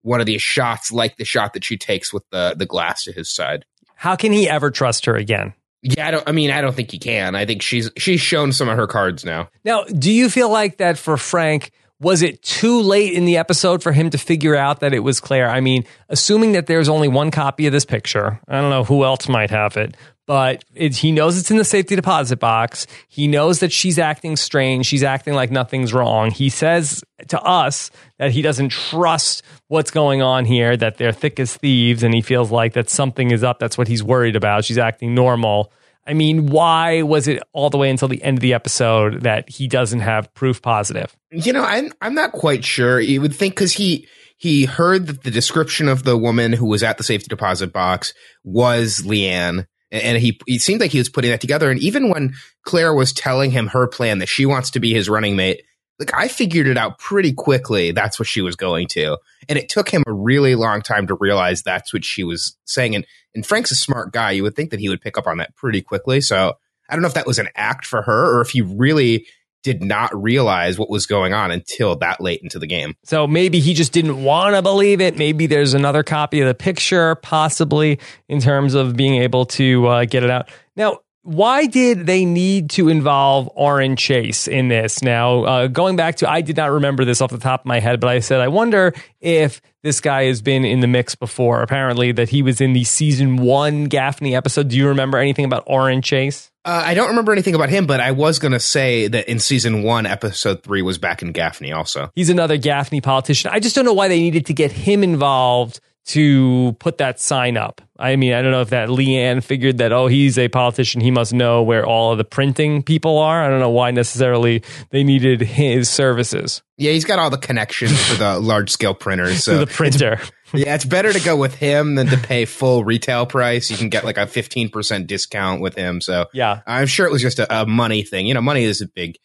one of these shots, like the shot that she takes with the, the glass to his side. How can he ever trust her again? Yeah, I don't, I mean, I don't think he can. I think she's, she's shown some of her cards now. Now, do you feel like that for Frank, was it too late in the episode for him to figure out that it was Claire? I mean, assuming that there's only one copy of this picture, I don't know who else might have it, but it, he knows it's in the safety deposit box. He knows that she's acting strange. She's acting like nothing's wrong. He says to us that he doesn't trust what's going on here, that they're thick as thieves, and he feels like that something is up. That's what he's worried about. She's acting normal. I mean, why was it all the way until the end of the episode that he doesn't have proof positive? You know, I'm, I'm not quite sure. You would think because he... He heard that the description of the woman who was at the safety deposit box was Leanne, and he it seemed like he was putting that together. And even when Claire was telling him her plan that she wants to be his running mate, like I figured it out pretty quickly. That's what she was going to. And it took him a really long time to realize that's what she was saying. And, and Frank's a smart guy. You would think that he would pick up on that pretty quickly. So I don't know if that was an act for her or if he really did not realize what was going on until that late into the game. So maybe he just didn't want to believe it. Maybe there's another copy of the picture, possibly, in terms of being able to uh, get it out. Now, why did they need to involve Orrin Chase in this? Now, uh, going back to, I did not remember this off the top of my head, but I said, I wonder if this guy has been in the mix before. Apparently that he was in the season one Gaffney episode. Do you remember anything about Orrin Chase? Uh, I don't remember anything about him, but I was going to say that in season one, episode three was back in Gaffney also. He's another Gaffney politician. I just don't know why they needed to get him involved to put that sign up. I mean, I don't know if that Leanne figured that, oh, he's a politician. He must know where all of the printing people are. I don't know why necessarily they needed his services. Yeah, he's got all the connections for the large scale printers. So the printer. It's, yeah, it's better to go with him than to pay full retail price. You can get like a fifteen percent discount with him. So yeah, I'm sure it was just a, a money thing. You know, money is a big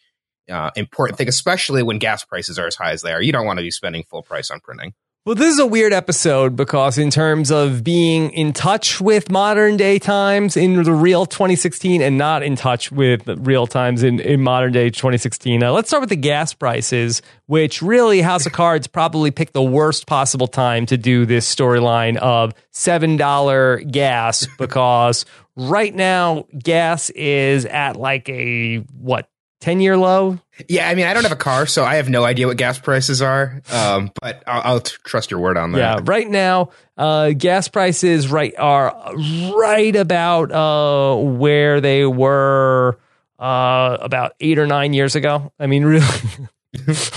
uh, important thing, especially when gas prices are as high as they are. You don't want to be spending full price on printing. Well, this is a weird episode because in terms of being in touch with modern day times in the real twenty sixteen and not in touch with real times in, in modern day twenty sixteen. Now, let's start with the gas prices, which really House of Cards probably picked the worst possible time to do this storyline of seven dollars gas, because right now gas is at like a, what, ten-year low? Yeah, I mean, I don't have a car, so I have no idea what gas prices are, um, but I'll, I'll t- trust your word on that. Yeah, right now, uh, gas prices right are right about uh, where they were uh, about eight or nine years ago. I mean, really,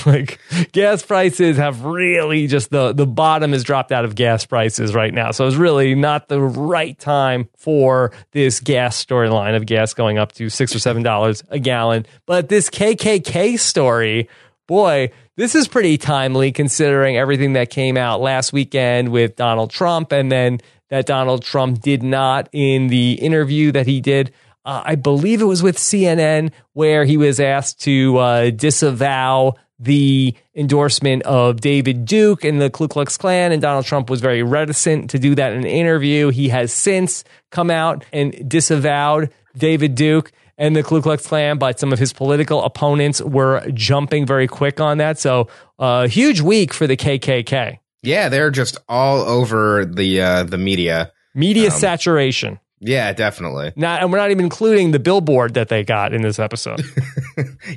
like, gas prices have really just, the, the bottom has dropped out of gas prices right now, so it's really not the right time for this gas storyline of gas going up to six or seven dollars a gallon. But this K K K story, boy, this is pretty timely considering everything that came out last weekend with Donald Trump, and then that Donald Trump did not, in the interview that he did, Uh, I believe it was with C N N, where he was asked to uh, disavow the endorsement of David Duke and the Ku Klux Klan, and Donald Trump was very reticent to do that in an interview. He has since come out and disavowed David Duke and the Ku Klux Klan, but some of his political opponents were jumping very quick on that. So a uh, huge week for the K K K. Yeah, they're just all over the uh, the media. Media um, saturation. Yeah, definitely. Not, and we're not even including the billboard that they got in this episode.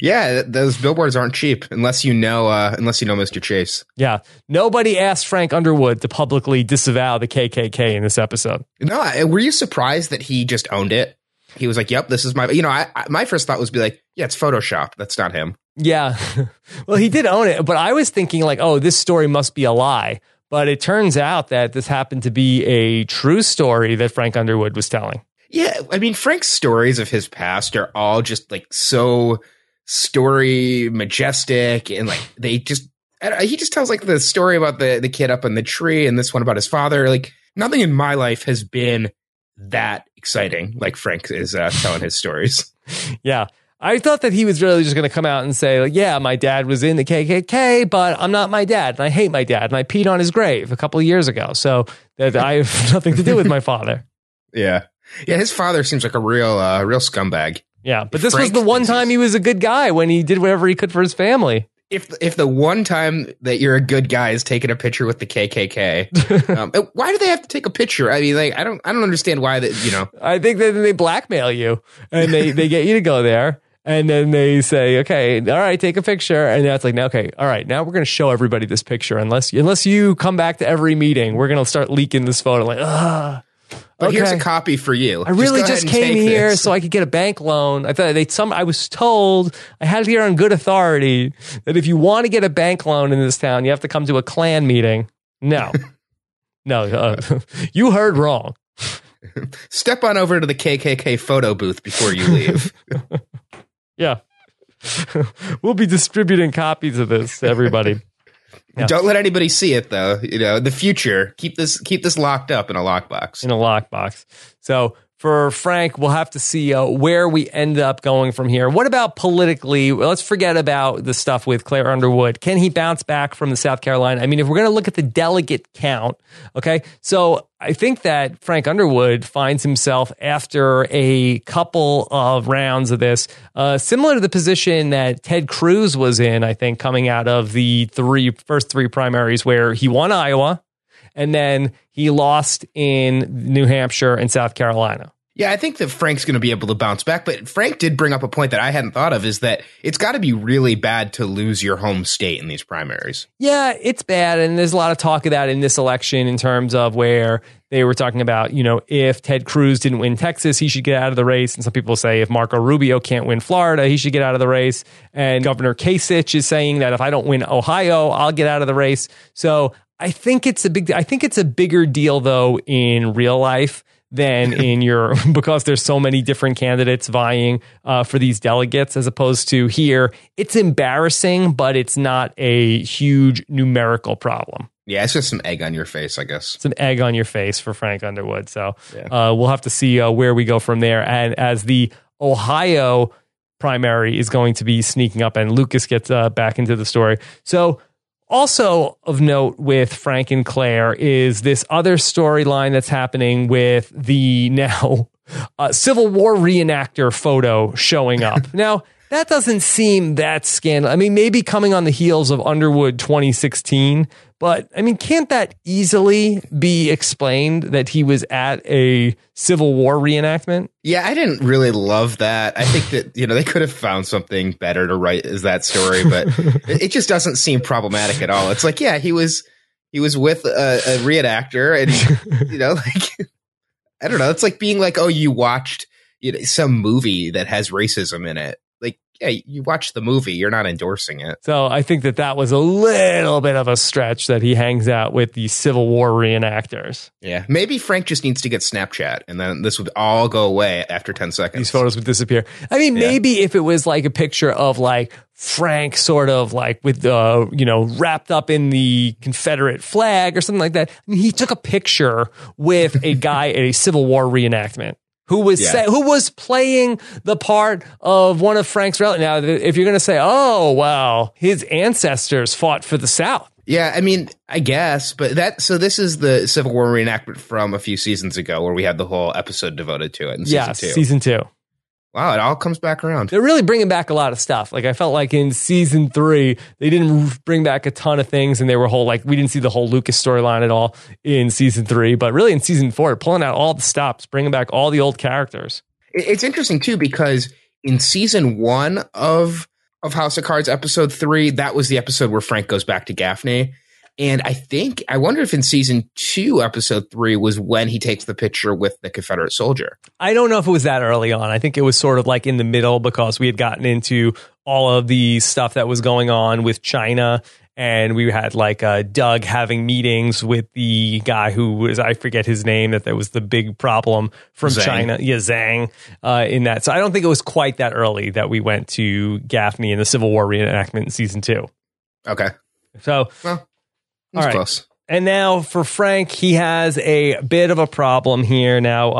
Yeah, those billboards aren't cheap unless you know uh, unless you know Mister Chase. Yeah, nobody asked Frank Underwood to publicly disavow the K K K in this episode. No, were you surprised that he just owned it? He was like, "Yep, this is my." You know, I, I my first thought was be like, "Yeah, it's Photoshop. That's not him." Yeah, well, he did own it, but I was thinking like, "Oh, this story must be a lie." But it turns out that this happened to be a true story that Frank Underwood was telling. Yeah, I mean, Frank's stories of his past are all just like so story majestic, and like they just he just tells like the story about the the kid up in the tree, and this one about his father. Like nothing in my life has been that exciting like Frank is uh, telling his stories. Yeah, I thought that he was really just going to come out and say, like, yeah, my dad was in the K K K, but I'm not my dad, and I hate my dad, and I peed on his grave a couple of years ago, so that I have nothing to do with my father. Yeah, yeah, his father seems like a real uh, real scumbag. Yeah, but if this Frank was the one time he was a good guy, when he did whatever he could for his family. If if the one time that you're a good guy is taking a picture with the K K K, um, why do they have to take a picture? I mean, like, I don't I don't understand why that, you know. I think that they blackmail you and they, they get you to go there and then they say, okay, all right, take a picture. And that's like, now, okay, all right, now we're going to show everybody this picture. Unless, unless you come back to every meeting, we're going to start leaking this photo. Like, ah. But okay, here's a copy for you. I really just, just came here this. so I could get a bank loan. I thought they some. I was told I had it here on good authority that if you want to get a bank loan in this town, you have to come to a Klan meeting. No, no, uh, you heard wrong. Step on over to the K K K photo booth before you leave. Yeah, we'll be distributing copies of this to everybody. Yeah. Don't let anybody see it, though. You know, the future. Keep this keep this locked up in a lockbox. In a lockbox. So for Frank, we'll have to see uh, where we end up going from here. What about politically? Let's forget about the stuff with Claire Underwood. Can he bounce back from the South Carolina? I mean, if we're going to look at the delegate count, okay, so I think that Frank Underwood finds himself after a couple of rounds of this, uh, similar to the position that Ted Cruz was in, I think, coming out of the three first three primaries where he won Iowa. And then he lost in New Hampshire and South Carolina. Yeah, I think that Frank's going to be able to bounce back. But Frank did bring up a point that I hadn't thought of, is that it's got to be really bad to lose your home state in these primaries. Yeah, it's bad. And there's a lot of talk of that in this election in terms of where they were talking about, you know, if Ted Cruz didn't win Texas, he should get out of the race. And some people say if Marco Rubio can't win Florida, he should get out of the race. And Governor Kasich is saying that if I don't win Ohio, I'll get out of the race. So I think it's a big, I think it's a bigger deal though in real life than in your, because there's so many different candidates vying uh, for these delegates, as opposed to here. It's embarrassing, but it's not a huge numerical problem. Yeah, it's just some egg on your face, I guess. Some egg on your face for Frank Underwood. So yeah. uh, we'll have to see uh, where we go from there. And as the Ohio primary is going to be sneaking up, and Lucas gets uh, back into the story. So. Also of note with Frank and Claire is this other storyline that's happening with the now uh, Civil War reenactor photo showing up. Now, that doesn't seem that scandal. I mean, maybe coming on the heels of Underwood twenty sixteen, but I mean, can't that easily be explained that he was at a Civil War reenactment? Yeah, I didn't really love that. I think that, you know, they could have found something better to write as that story, but it just doesn't seem problematic at all. It's like, yeah, he was he was with a, a reenactor, and, you know, like, I don't know. It's like being like, oh, you watched, you know, some movie that has racism in it. Yeah, you watch the movie. You're not endorsing it. So I think that that was a little bit of a stretch that he hangs out with the Civil War reenactors. Yeah, maybe Frank just needs to get Snapchat, and then this would all go away after ten seconds. These photos would disappear. I mean, yeah. Maybe if it was like a picture of like Frank sort of like with the, uh, you know, wrapped up in the Confederate flag or something like that. I mean, he took a picture with a guy at a Civil War reenactment. who was yeah. say, who was playing the part of one of Frank's relatives. Now, if you're going to say, oh, well, his ancestors fought for the South. Yeah, I mean, I guess, but that, so this is the Civil War reenactment from a few seasons ago where we had the whole episode devoted to it in season yeah, two. Yeah, season two. Wow, it all comes back around. They're really bringing back a lot of stuff. Like, I felt like in season three, they didn't bring back a ton of things, and they were whole, like, we didn't see the whole Lucas storyline at all in season three, but really in season four, pulling out all the stops, bringing back all the old characters. It's interesting, too, because in season one of of House of Cards, episode three, that was the episode where Frank goes back to Gaffney. And I think, I wonder if in season two, episode three was when he takes the picture with the Confederate soldier. I don't know if it was that early on. I think it was sort of like in the middle, because we had gotten into all of the stuff that was going on with China. And we had like uh, Doug having meetings with the guy who was, I forget his name, that that was the big problem from Zhang. China. Yeah, Zhang uh, in that. So I don't think it was quite that early that we went to Gaffney in the Civil War reenactment in season two. Okay. So... Well. All right. Close. And now for Frank, he has a bit of a problem here now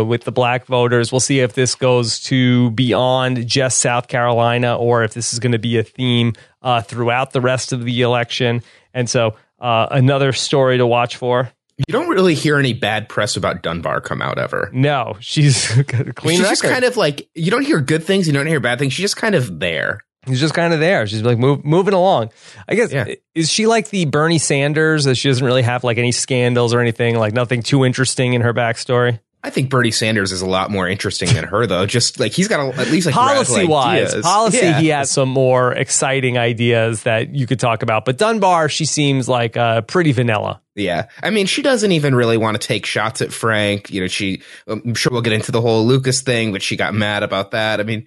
uh, with the black voters. We'll see if this goes to beyond just South Carolina, or if this is going to be a theme uh, throughout the rest of the election. And so uh, another story to watch for. You don't really hear any bad press about Dunbar come out ever. No, she's clean. She's record. Just kind of like, you don't hear good things, you don't hear bad things. She's just kind of there. She's just kind of there. She's like move, moving along. I guess, yeah. Is she like the Bernie Sanders, that she doesn't really have like any scandals or anything, like nothing too interesting in her backstory? I think Bernie Sanders is a lot more interesting than her, though. Just like he's got a, at least like policy-wise, policy, policy yeah. He has some more exciting ideas that you could talk about. But Dunbar, she seems like uh, pretty vanilla. Yeah, I mean, she doesn't even really want to take shots at Frank. You know, she I'm sure we'll get into the whole Lucas thing, but she got mad about that. I mean.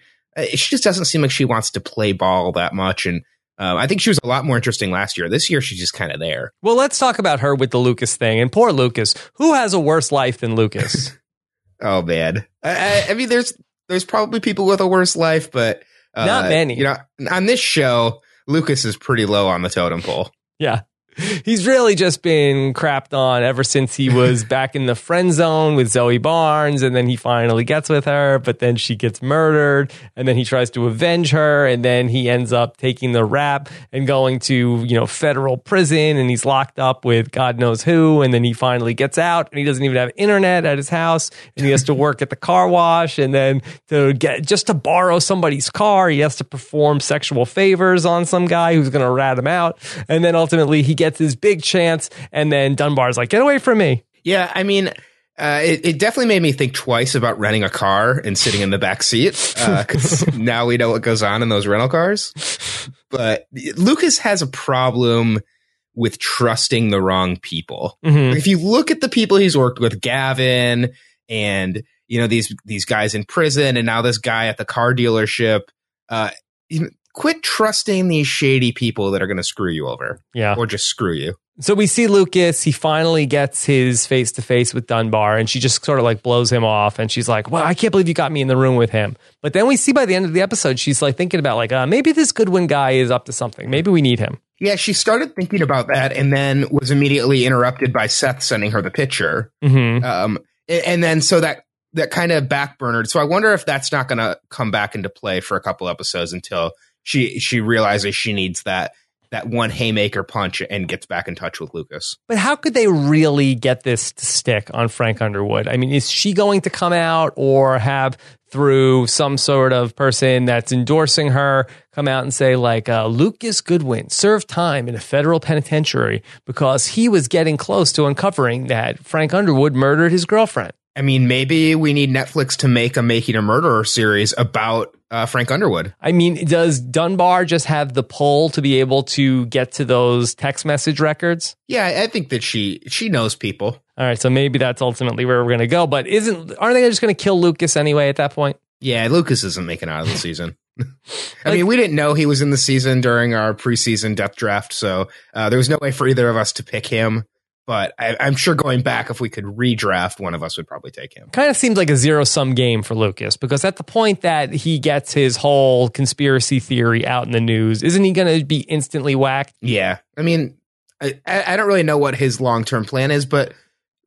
She just doesn't seem like she wants to play ball that much. And uh, I think she was a lot more interesting last year. This year, she's just kind of there. Well, let's talk about her with the Lucas thing. And poor Lucas, who has a worse life than Lucas? Oh, man. I, I, I mean, there's there's probably people with a worse life, but uh, not many. You know, on this show, Lucas is pretty low on the totem pole. Yeah. He's really just been crapped on ever since he was back in the friend zone with Zoe Barnes, and then he finally gets with her, but then she gets murdered, and then he tries to avenge her, and then he ends up taking the rap and going to, you know, federal prison, and he's locked up with God knows who, and then he finally gets out, and he doesn't even have internet at his house, and he has to work at the car wash, and then to get just to borrow somebody's car, he has to perform sexual favors on some guy who's going to rat him out, and then ultimately he gets Gets his big chance, and then Dunbar's like, get away from me. Yeah, I mean, uh, it, it definitely made me think twice about renting a car and sitting in the back seat, because uh, now we know what goes on in those rental cars. But Lucas has a problem with trusting the wrong people. Mm-hmm. If you look at the people he's worked with, Gavin and, you know, these these guys in prison, and now this guy at the car dealership, uh, you know, quit trusting these shady people that are going to screw you over. Yeah. Or just screw you. So we see Lucas, he finally gets his face-to-face with Dunbar, and she just sort of like blows him off, and she's like, wow, I can't believe you got me in the room with him. But then we see by the end of the episode, she's like thinking about like, uh, maybe this Goodwin guy is up to something. Maybe we need him. Yeah, she started thinking about that and then was immediately interrupted by Seth sending her the picture. Mm-hmm. Um, and then so that that kind of backburnered. So I wonder if that's not going to come back into play for a couple episodes until... She she realizes she needs that that one haymaker punch and gets back in touch with Lucas. But how could they really get this to stick on Frank Underwood? I mean, is she going to come out or have through some sort of person that's endorsing her come out and say like uh, Lucas Goodwin served time in a federal penitentiary because he was getting close to uncovering that Frank Underwood murdered his girlfriend? I mean, maybe we need Netflix to make a Making a Murderer series about uh, Frank Underwood. I mean, does Dunbar just have the pull to be able to get to those text message records? Yeah, I think that she she knows people. All right, so maybe that's ultimately where we're going to go. But isn't aren't they just going to kill Lucas anyway at that point? Yeah, Lucas isn't making out of the season. I like, mean, we didn't know he was in the season during our preseason depth draft, so uh, there was no way for either of us to pick him. But I, I'm sure going back, if we could redraft, one of us would probably take him. Kind of seems like a zero-sum game for Lucas, because at the point that he gets his whole conspiracy theory out in the news, isn't he going to be instantly whacked? Yeah. I mean, I, I don't really know what his long-term plan is, but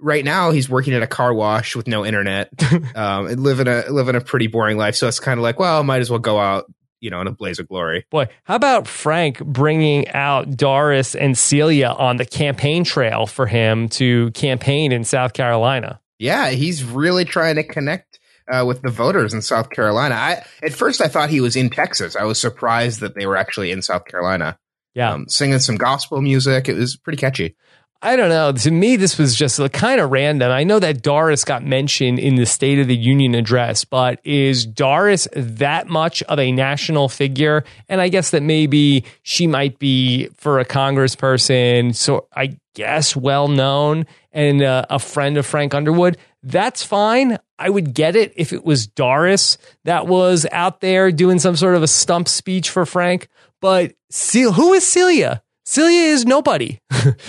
right now he's working at a car wash with no internet, um, and living a living a pretty boring life. So it's kind of like, well, might as well go out, you know, in a blaze of glory. Boy, how about Frank bringing out Doris and Celia on the campaign trail for him to campaign in South Carolina? Yeah, he's really trying to connect uh, with the voters in South Carolina. I, at first, I thought he was in Texas. I was surprised that they were actually in South Carolina. Yeah, um, singing some gospel music. It was pretty catchy. I don't know. To me, this was just kind of random. I know that Doris got mentioned in the State of the Union address, but is Doris that much of a national figure? And I guess that maybe she might be, for a congressperson, so I guess well-known and uh, a friend of Frank Underwood. That's fine. I would get it if it was Doris that was out there doing some sort of a stump speech for Frank. But Ce- who is Celia? Celia is nobody.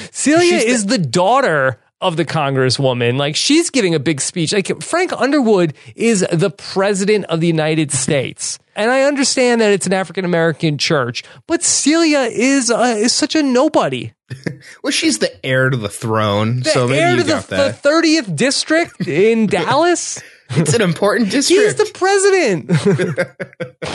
Celia the- is the daughter of the congresswoman. Like, she's giving a big speech. Like, Frank Underwood is the president of the United States. And I understand that it's an African-American church, but Celia is uh, is such a nobody. Well, she's the heir to the throne. The so maybe heir you to got the, that. The thirtieth district in Dallas. It's an important district. He's the president.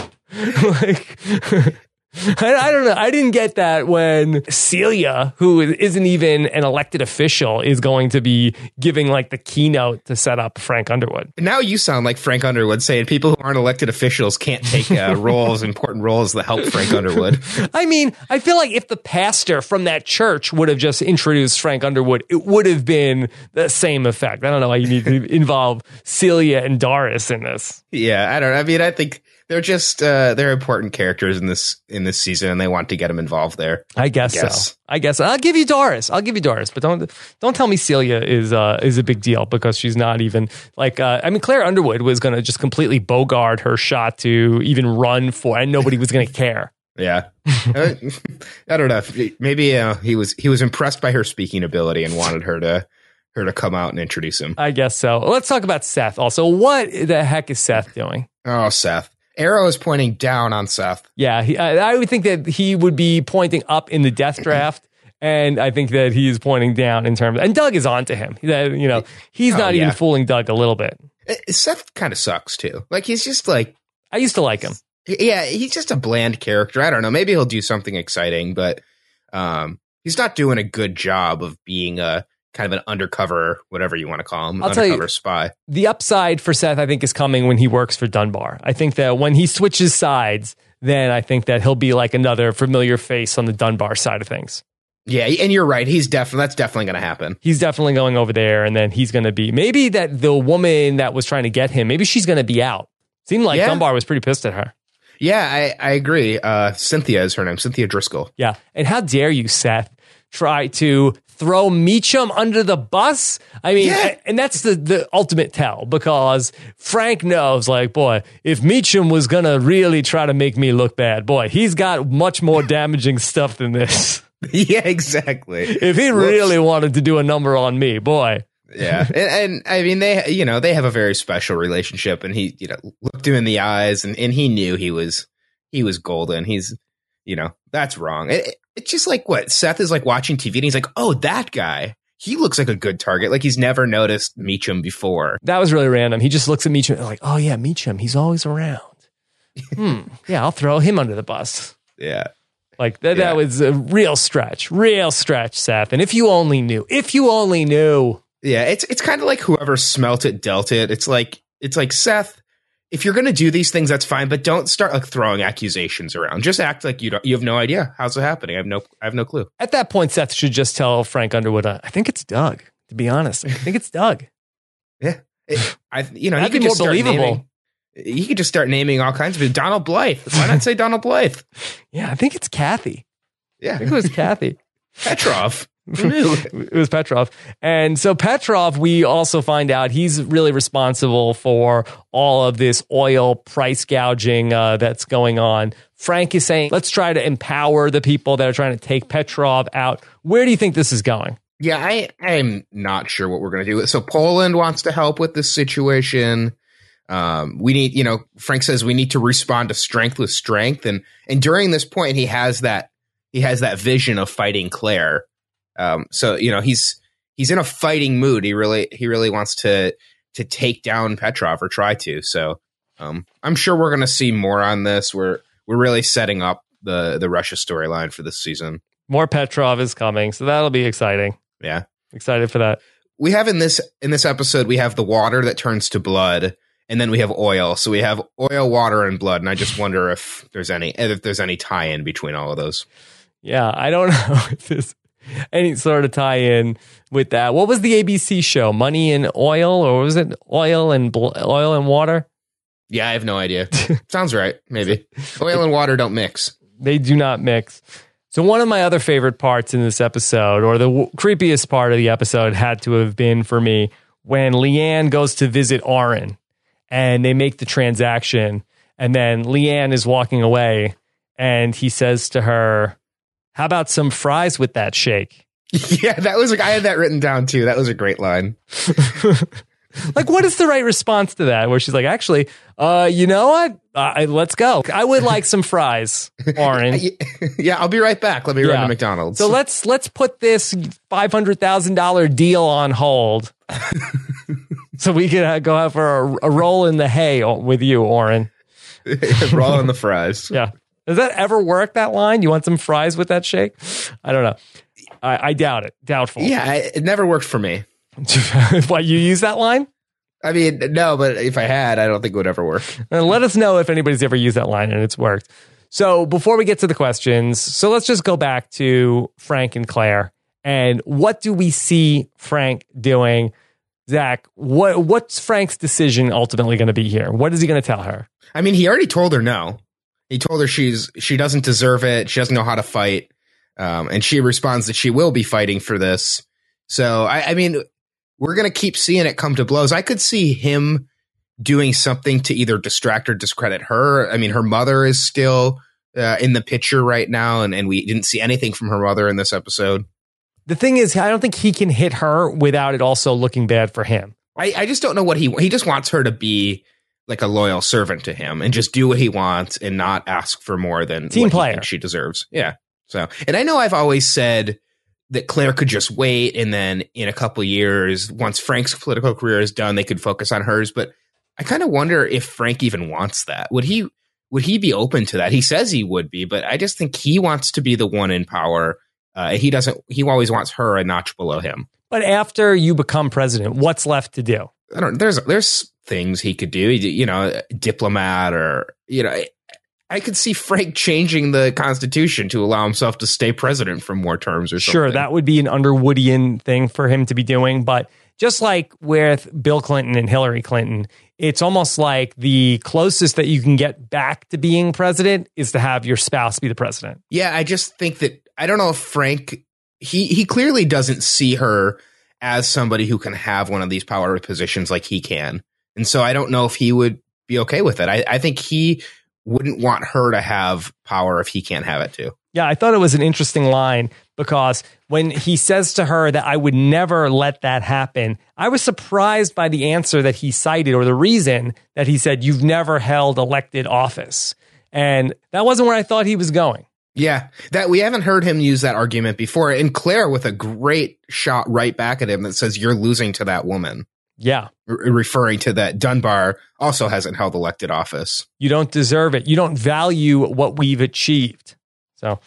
Like... I, I don't know. I didn't get that when Celia, who isn't even an elected official, is going to be giving like the keynote to set up Frank Underwood. Now you sound like Frank Underwood saying people who aren't elected officials can't take uh, roles, important roles that help Frank Underwood. I mean, I feel like if the pastor from that church would have just introduced Frank Underwood, it would have been the same effect. I don't know why you need to involve Celia and Doris in this. Yeah, I don't know. I mean, I think... They're just uh, they're important characters in this in this season, and they want to get them involved there. I guess, I guess. so. I guess I'll give you Doris. I'll give you Doris, but don't don't tell me Celia is uh, is a big deal, because she's not even like. Uh, I mean, Claire Underwood was going to just completely bogart her shot to even run for, and nobody was going to care. Yeah, I don't know. Maybe uh, he was he was impressed by her speaking ability and wanted her to. her to come out and introduce him. I guess so. Let's talk about Seth also. What the heck is Seth doing? Oh, Seth. Arrow is pointing down on Seth. Yeah, he, I, I would think that he would be pointing up in the death draft, and I think that he is pointing down in terms of, and Doug is on to him. You know, he's oh, not yeah. even fooling Doug a little bit. Seth kind of sucks, too. Like, he's just like... I used to like him. Yeah, he's just a bland character. I don't know. Maybe he'll do something exciting, but um, he's not doing a good job of being a... kind of an undercover, whatever you want to call him, I'll undercover you, spy. The upside for Seth, I think, is coming when he works for Dunbar. I think that when he switches sides, then I think that he'll be like another familiar face on the Dunbar side of things. Yeah, and you're right. He's definitely that's definitely going to happen. He's definitely going over there, and then he's going to be maybe that the woman that was trying to get him, maybe she's going to be out. Seemed like yeah. Dunbar was pretty pissed at her. Yeah, I, I agree. Uh, Cynthia is her name, Cynthia Driscoll. Yeah, and how dare you, Seth, try to throw Meacham under the bus? I mean, yeah. and that's the, the ultimate tell, because Frank knows, like, boy, if Meacham was going to really try to make me look bad, boy, he's got much more damaging stuff than this. Yeah, exactly. If he really Whoops. wanted to do a number on me, boy. Yeah. And, and I mean, they, you know, they have a very special relationship, and he, you know, looked him in the eyes, and, and he knew he was, he was golden. He's, you know, that's wrong. It, it, It's just like what Seth is like watching T V, and he's like, oh, that guy, he looks like a good target. Like, he's never noticed Meacham before. That was really random. He just looks at Meacham like, oh, yeah, Meacham, he's always around. hmm. Yeah, I'll throw him under the bus. Yeah. Like th- yeah. that was a real stretch, real stretch, Seth. And if you only knew, if you only knew. Yeah, it's it's kind of like whoever smelt it, dealt it. It's like it's like Seth. If you're going to do these things, that's fine, but don't start like throwing accusations around. Just act like you don't, you have no idea how's it happening. I have no, I have no clue. At that point, Seth should just tell Frank Underwood, uh, I think it's Doug, to be honest. I think it's Doug. Yeah. It, I, you know, he could just start naming, he could just start naming all kinds of people. Donald Blythe. Why not say Donald Blythe? Yeah. I think it's Kathy. Yeah. I think it was Kathy. Petrov. It was Petrov. And so Petrov, we also find out he's really responsible for all of this oil price gouging uh, that's going on. Frank is saying, let's try to empower the people that are trying to take Petrov out. Where do you think this is going? Yeah, I am not sure what we're going to do. So Poland wants to help with this situation. Um, we need, you know, Frank says we need to respond to strength with strength. And, and during this point, he has that he has that vision of fighting Claire. Um, so, you know, he's he's in a fighting mood. He really he really wants to to take down Petrov, or try to. So um, I'm sure we're going to see more on this. We're we're really setting up the the Russia storyline for this season. More Petrov is coming, so that'll be exciting. Yeah, excited for that. We have in this in this episode, we have the water that turns to blood, and then we have oil. So we have oil, water, and blood. And I just wonder if there's any if there's any tie-in between all of those. Yeah, I don't know if there's any sort of tie-in with that. What was the A B C show? Money and Oil, or was it Oil and bl- Oil and Water? Yeah, I have no idea. Sounds right. Maybe oil and water don't mix. They do not mix. So one of my other favorite parts in this episode, or the w- creepiest part of the episode, had to have been for me when Leanne goes to visit Orrin and they make the transaction, and then Leanne is walking away and he says to her, "How about some fries with that shake?" Yeah, that was like, I had that written down too. That was a great line. Like, what is the right response to that? Where she's like, actually, uh, you know what? Uh, let's go. I would like some fries, Orrin. Yeah, I'll be right back. Let me yeah. run to McDonald's. So let's let's put this five hundred thousand dollars deal on hold so we can uh, go out for a, a roll in the hay with you, Orrin. Roll in the fries. Yeah. Does that ever work, that line? You want some fries with that shake? I don't know. I, I doubt it. Doubtful. Yeah, it never worked for me. Why you use that line? I mean, no, but if I had, I don't think it would ever work. And let us know if anybody's ever used that line and it's worked. So before we get to the questions, so let's just go back to Frank and Claire. And what do we see Frank doing? Zach, what what's Frank's decision ultimately going to be here? What is he going to tell her? I mean, he already told her no. He told her she's she doesn't deserve it. She doesn't know how to fight. Um, and she responds that she will be fighting for this. So, I, I mean... we're going to keep seeing it come to blows. I could see him doing something to either distract or discredit her. I mean, her mother is still uh, in the picture right now, and, and we didn't see anything from her mother in this episode. The thing is, I don't think he can hit her without it also looking bad for him. I, I just don't know what he he just wants her to be like a loyal servant to him and just do what he wants and not ask for more than Team what player. He thinks she deserves. Yeah. So, and I know I've always said that Claire could just wait, and then in a couple of years, once Frank's political career is done, they could focus on hers. But I kind of wonder if Frank even wants that. Would he would he be open to that? He says he would be, but I just think he wants to be the one in power. Uh, he doesn't. He always wants her a notch below him. But after you become president, what's left to do? I don't. There's there's things he could do. You know, diplomat, or you know. I could see Frank changing the Constitution to allow himself to stay president for more terms or something. Sure, that would be an Underwoodian thing for him to be doing. But just like with Bill Clinton and Hillary Clinton, it's almost like the closest that you can get back to being president is to have your spouse be the president. Yeah, I just think that, I don't know if Frank, he, he clearly doesn't see her as somebody who can have one of these power positions like he can. And so I don't know if he would be okay with it. I, I think he... wouldn't want her to have power if he can't have it too. Yeah, I thought it was an interesting line because when he says to her that I would never let that happen, I was surprised by the answer that he cited, or the reason that he said, you've never held elected office. And that wasn't where I thought he was going. Yeah, that we haven't heard him use that argument before. And Claire with a great shot right back at him that says, you're losing to that woman. Yeah. Re- referring to that Dunbar also hasn't held elected office. You don't deserve it. You don't value what we've achieved. So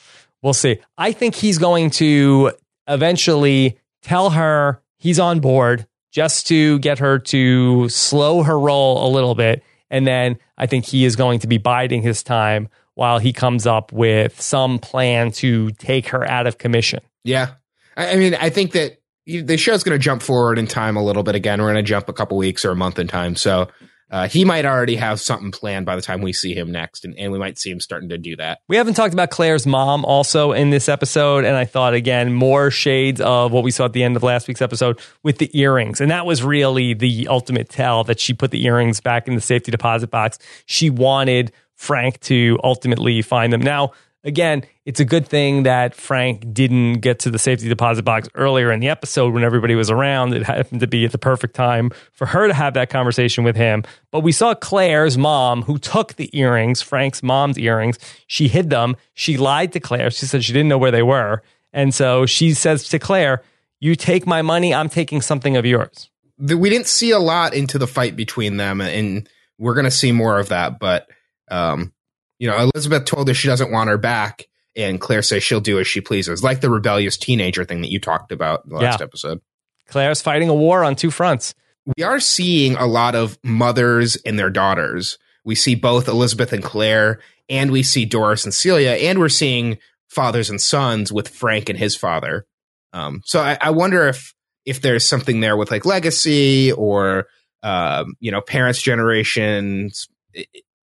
we'll see. I think he's going to eventually tell her he's on board just to get her to slow her roll a little bit. And then I think he is going to be biding his time while he comes up with some plan to take her out of commission. Yeah. I, I mean, I think that the show's going to jump forward in time a little bit again. We're going to jump a couple weeks or a month in time. So uh, he might already have something planned by the time we see him next. And, and we might see him starting to do that. We haven't talked about Claire's mom also in this episode. And I thought, again, more shades of what we saw at the end of last week's episode with the earrings. And that was really the ultimate tell, that she put the earrings back in the safety deposit box. She wanted Frank to ultimately find them. Now, again, it's a good thing that Frank didn't get to the safety deposit box earlier in the episode when everybody was around. It happened to be at the perfect time for her to have that conversation with him. But we saw Claire's mom, who took the earrings, Frank's mom's earrings. She hid them. She lied to Claire. She said she didn't know where they were. And so she says to Claire, You take my money, I'm taking something of yours. We didn't see a lot into the fight between them, and we're going to see more of that. But, um, you know, Elizabeth told her she doesn't want her back, and Claire says she'll do as she pleases, like the rebellious teenager thing that you talked about in the last yeah. episode. Claire's fighting a war on two fronts. We are seeing a lot of mothers and their daughters. We see both Elizabeth and Claire, and we see Doris and Celia, and we're seeing fathers and sons with Frank and his father. Um, so I, I wonder if if there's something there with like legacy or, um, you know, parents' generations,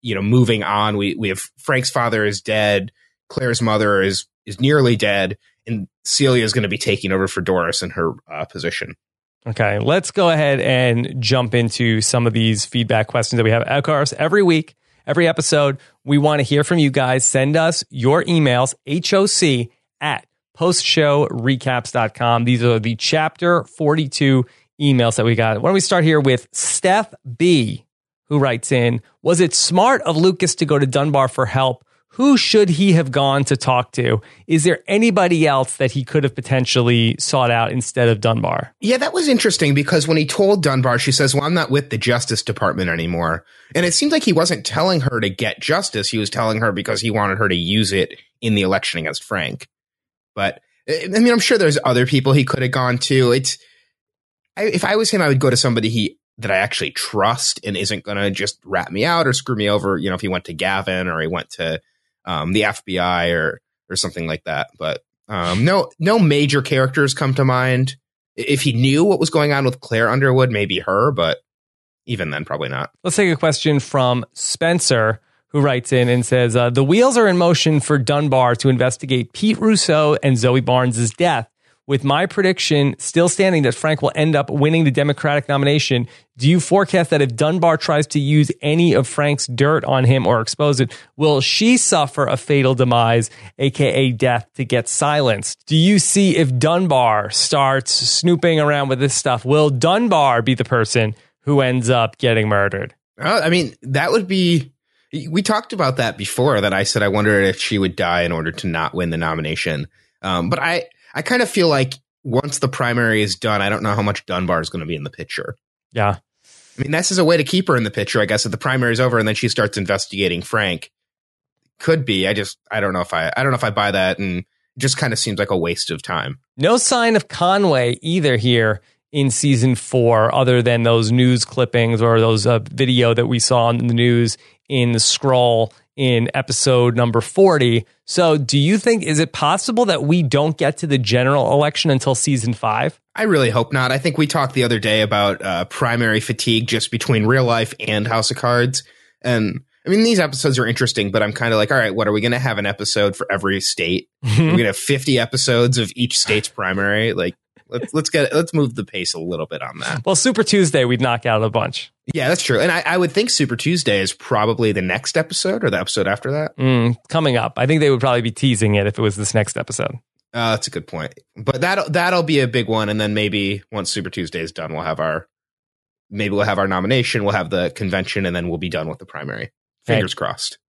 you know, moving on. We we have Frank's father is dead. Claire's mother is is nearly dead. And Celia is going to be taking over for Doris in her uh, position. Okay, let's go ahead and jump into some of these feedback questions that we have. Of course, every week, every episode, we want to hear from you guys. Send us your emails, hoc at post show recaps dot com. These are the chapter forty-two emails that we got. Why don't we start here with Steph B, who writes in, was it smart of Lucas to go to Dunbar for help? Who should he have gone to talk to? Is there anybody else that he could have potentially sought out instead of Dunbar? Yeah, that was interesting because when he told Dunbar, she says, well, I'm not with the Justice Department anymore. And it seemed like he wasn't telling her to get justice. He was telling her because he wanted her to use it in the election against Frank. But I mean, I'm sure there's other people he could have gone to. It's I, if I was him, I would go to somebody he that I actually trust and isn't going to just rat me out or screw me over. You know, if he went to Gavin or he went to Um, the F B I or or something like that. But um, no no major characters come to mind. If he knew what was going on with Claire Underwood, maybe her, but even then, probably not. Let's take a question from Spencer, who writes in and says, uh, the wheels are in motion for Dunbar to investigate Pete Russo and Zoe Barnes' death. With my prediction still standing that Frank will end up winning the Democratic nomination, do you forecast that if Dunbar tries to use any of Frank's dirt on him or expose it, will she suffer a fatal demise, a k a death, to get silenced? Do you see if Dunbar starts snooping around with this stuff, will Dunbar be the person who ends up getting murdered? Uh, I mean, that would be... We talked about that before, that I said I wondered if she would die in order to not win the nomination. Um, but I... I kind of feel like once the primary is done, I don't know how much Dunbar is going to be in the picture. Yeah. I mean, this is a way to keep her in the picture, I guess, if the primary is over and then she starts investigating Frank. Could be. I just, I don't know if I, I don't know if I buy that, and it just kind of seems like a waste of time. No sign of Conway either here in season four, other than those news clippings or those uh, video that we saw in the news in the scroll in episode number forty. So do you think, is it possible that we don't get to the general election until season five? I really hope not. I think we talked the other day about uh, primary fatigue just between Real Life and House of Cards. And I mean, these episodes are interesting, but I'm kind of like, all right, what are we going to have an episode for every state? We're going to have fifty episodes of each state's primary. Like, let's let's get let's move the pace a little bit on that. Well, Super Tuesday, we'd knock out a bunch. Yeah, that's true. And I, I would think Super Tuesday is probably the next episode or the episode after that. Mm, coming up. I think they would probably be teasing it if it was this next episode. Uh, that's a good point. But that'll, that'll be a big one. And then maybe once Super Tuesday is done, we'll have our maybe we'll have our nomination. We'll have the convention, and then we'll be done with the primary. Fingers hey. crossed.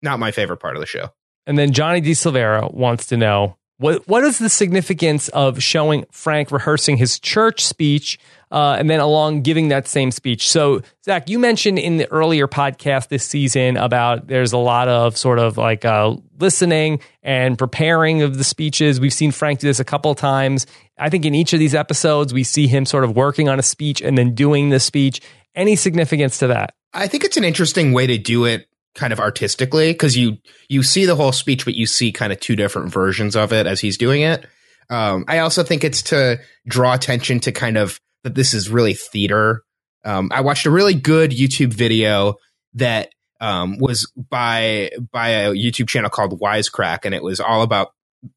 Not my favorite part of the show. And then Johnny D. Silvera wants to know, What What is the significance of showing Frank rehearsing his church speech uh, and then along giving that same speech? So, Zach, you mentioned in the earlier podcast this season about there's a lot of sort of like uh, listening and preparing of the speeches. We've seen Frank do this a couple of times. I think in each of these episodes, we see him sort of working on a speech and then doing the speech. Any significance to that? I think it's an interesting way to do it, kind of artistically, because you you see the whole speech, but you see kind of two different versions of it as he's doing it. Um, I also think it's to draw attention to kind of that this is really theater. Um, I watched a really good YouTube video that um, was by by a YouTube channel called Wisecrack, and it was all about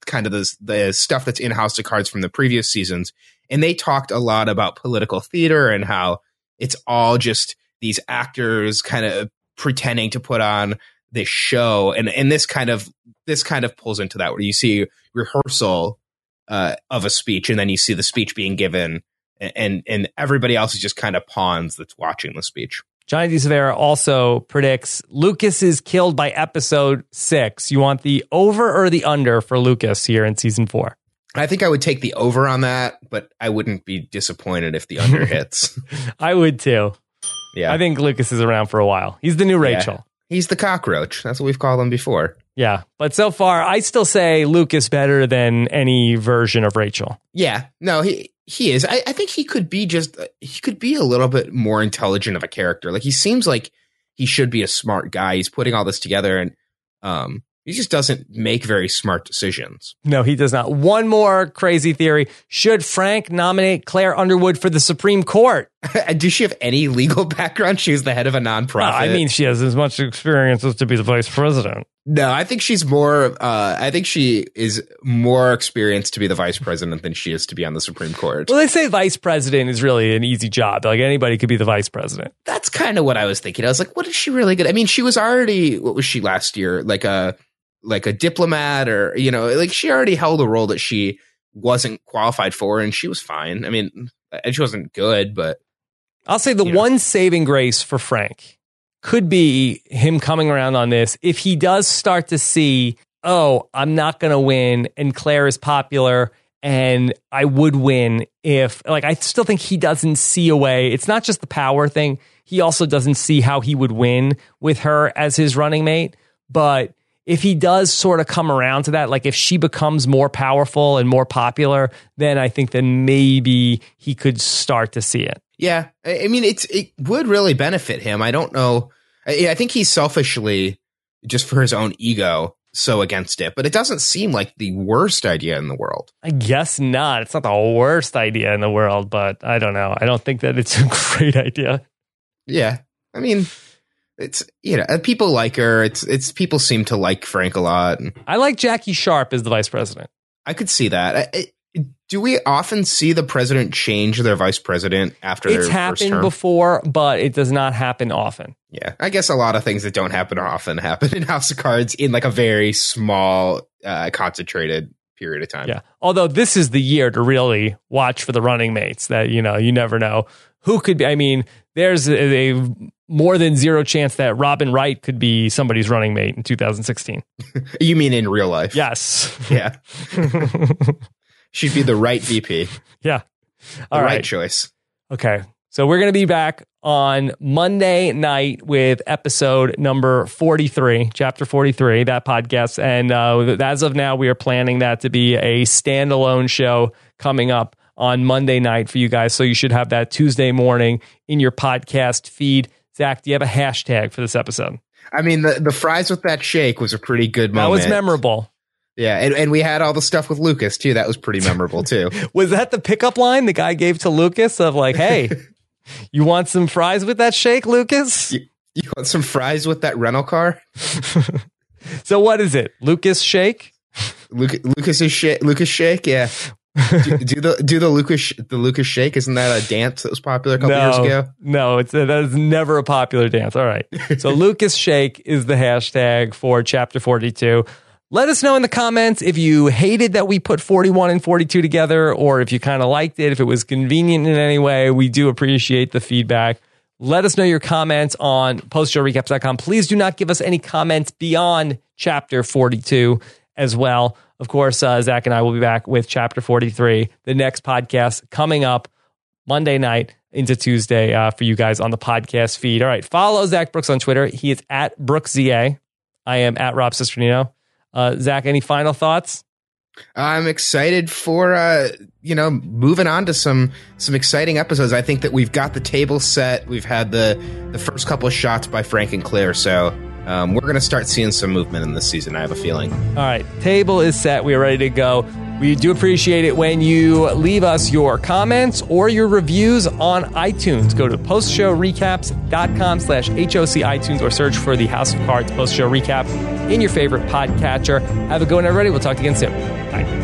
kind of the, the stuff that's in House of Cards from the previous seasons. And they talked a lot about political theater and how it's all just these actors kind of pretending to put on this show, and and this kind of this kind of pulls into that, where you see rehearsal uh, of a speech, and then you see the speech being given, and and everybody else is just kind of pawns that's watching the speech. Johnny D. Silvera also predicts Lucas is killed by episode six. You want the over or the under for Lucas here in season four? I think I would take the over on that, but I wouldn't be disappointed if the under hits. I would too. Yeah. I think Lucas is around for a while. He's the new Rachel. Yeah. He's the cockroach. That's what we've called him before. Yeah. But so far, I still say Lucas better than any version of Rachel. Yeah. No, he he is. I, I think he could be just, he could be a little bit more intelligent of a character. Like, he seems like he should be a smart guy. He's putting all this together, and um, he just doesn't make very smart decisions. No, he does not. One more crazy theory. Should Frank nominate Claire Underwood for the Supreme Court? Does she have any legal background? She was the head of a nonprofit. Well, I mean, she has as much experience as to be the vice president. No, I think she's more, uh, I think she is more experienced to be the vice president than she is to be on the Supreme Court. Well, they say vice president is really an easy job. Like, anybody could be the vice president. That's kind of what I was thinking. I was like, what is she really good? I mean, she was already, what was she last year? Like a, like a diplomat, or, you know, like, she already held a role that she wasn't qualified for, and she was fine. I mean, she wasn't good, but I'll say the one know. saving grace for Frank could be him coming around on this. If he does start to see, oh, I'm not going to win, and Claire is popular, and I would win if, like, I still think he doesn't see a way. It's not just the power thing. He also doesn't see how he would win with her as his running mate. But if he does sort of come around to that, like, if she becomes more powerful and more popular, then I think then maybe he could start to see it. Yeah. I mean, it's, it would really benefit him. I don't know. I, I think he's selfishly, just for his own ego, so against it, but it doesn't seem like the worst idea in the world. I guess not. It's not the worst idea in the world, but I don't know. I don't think that it's a great idea. Yeah. I mean, it's, you know, people like her. It's, it's, people seem to like Frank a lot. I like Jackie Sharp as the vice president. I could see that. I, I, Do we often see the president change their vice president after it's their first term? It's happened before, but it does not happen often. Yeah, I guess a lot of things that don't happen often happen in House of Cards in like a very small, uh, concentrated period of time. Yeah, although this is the year to really watch for the running mates that, you know, you never know who could be. I mean, there's a, a more than zero chance that Robin Wright could be somebody's running mate in two thousand sixteen. You mean in real life? Yes. Yeah. She'd be the right V P. Yeah. All the right. right choice. Okay. So we're going to be back on Monday night with episode number forty-three, chapter forty-three, that podcast. And uh, as of now, we are planning that to be a standalone show coming up on Monday night for you guys. So you should have that Tuesday morning in your podcast feed. Zach, do you have a hashtag for this episode? I mean, the, the fries with that shake was a pretty good moment. That was memorable. Yeah, and, and we had all the stuff with Lucas, too. That was pretty memorable, too. Was that the pickup line the guy gave to Lucas of like, hey, you want some fries with that shake, Lucas? You, you want some fries with that rental car? So what is it? Lucas shake? Luke, Lucas's shake. Lucas shake. Yeah. do, do the do the Lucas the Lucas shake? Isn't that a dance that was popular a couple no, years ago? No, it's a, that is never a popular dance. All right. So Lucas shake is the hashtag for chapter forty-two. Let us know in the comments if you hated that we put forty-one and forty-two together, or if you kind of liked it, if it was convenient in any way. We do appreciate the feedback. Let us know your comments on post show recaps dot com. Please do not give us any comments beyond chapter forty-two as well. Of course, uh, Zach and I will be back with chapter forty-three, the next podcast coming up Monday night into Tuesday uh, for you guys on the podcast feed. All right. Follow Zach Brooks on Twitter. He is at Brooks Z A. I am at Rob Sesterner. Uh, Zach, any final thoughts? I'm excited for, uh, you know, moving on to some some exciting episodes. I think that we've got the table set. We've had the, the first couple of shots by Frank and Claire. So um, we're going to start seeing some movement in this season, I have a feeling. All right. Table is set. We are ready to go. We do appreciate it when you leave us your comments or your reviews on iTunes. Go to postshowrecaps.com slash HOC iTunes or search for the House of Cards Post Show Recap in your favorite podcatcher. Have a good one, everybody. We'll talk again soon. Bye.